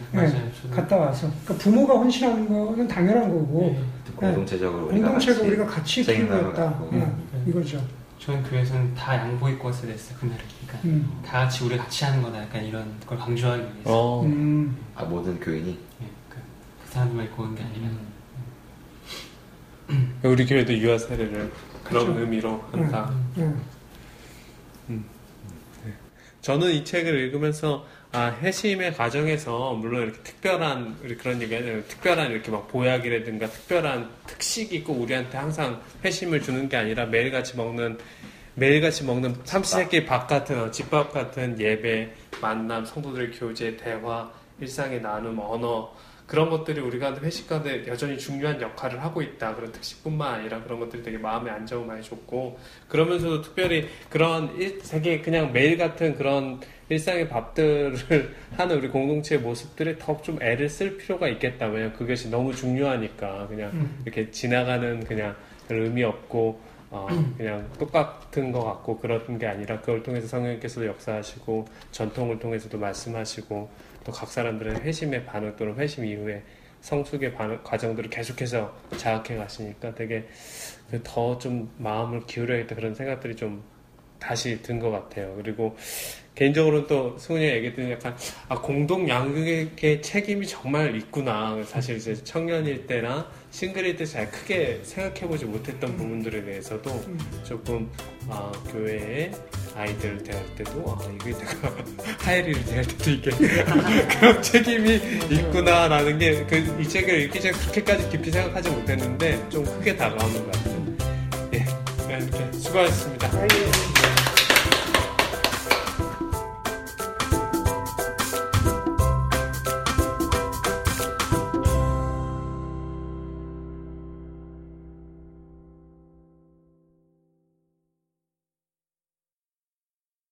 갔다 와서. 그러니까 부모가 헌신하는 거는 당연한 거고, 공동체적으로 우리가 같이 키우겠다. 이거죠. 저는 교회에서는 다 양복 입고 왔어야 됐어요, 그날은. 그러니까 다 같이 우리 같이 하는 거다. 약간 이런 걸 강조하기 위해서. 모든 교인이? 네, 그 사람들만 입고 온 게 아니라. 우리 교회도 유아 세례를 그런 의미로 한다. 저는 이 책을 읽으면서 회심의 과정에서 물론 이렇게 특별한 그런 얘기 아니라 특별한 이렇게 막 보약이라든가 특별한 특식이 있고 우리한테 항상 회심을 주는 게 아니라 매일같이 먹는 삼시세끼 밥 같은 집밥 같은 예배, 만남, 성도들의 교제, 대화, 일상의 나눔, 언어 그런 것들이 우리가 회식 가운데 여전히 중요한 역할을 하고 있다. 그런 특식뿐만 아니라 그런 것들이 되게 마음의 안정을 많이 줬고, 그러면서도 특별히 그런 되게 그냥 매일 같은 그런 일상의 밥들을 하는 우리 공동체의 모습들에 더욱 좀 애를 쓸 필요가 있겠다. 왜냐면 그것이 너무 중요하니까 그냥 이렇게 지나가는 그냥 의미 없고 그냥 똑같은 것 같고 그런 게 아니라 그걸 통해서 성령님께서도 역사하시고 전통을 통해서도 말씀하시고 또 각 사람들의 회심의 반응 또는 회심 이후에 성숙의 반응, 과정들을 계속해서 자각해 가시니까 되게 더 좀 마음을 기울여야겠다 그런 생각들이 좀 다시 든 것 같아요. 그리고 개인적으로는 또 승훈이가 얘기했던 약간 공동 양육의 책임이 정말 있구나. 사실 이제 청년일 때나 싱글일 때 잘 크게 생각해보지 못했던 부분들에 대해서도 조금 교회에 아이들을 대할 때도 이게 내가 하예리를 대할 때도 이게 그런 책임이 있구나라는 게 이 책을 읽기 전에 그렇게까지 깊이 생각하지 못했는데 좀 크게 다가오는 것 같아요. 예, 이렇게 수고하셨습니다.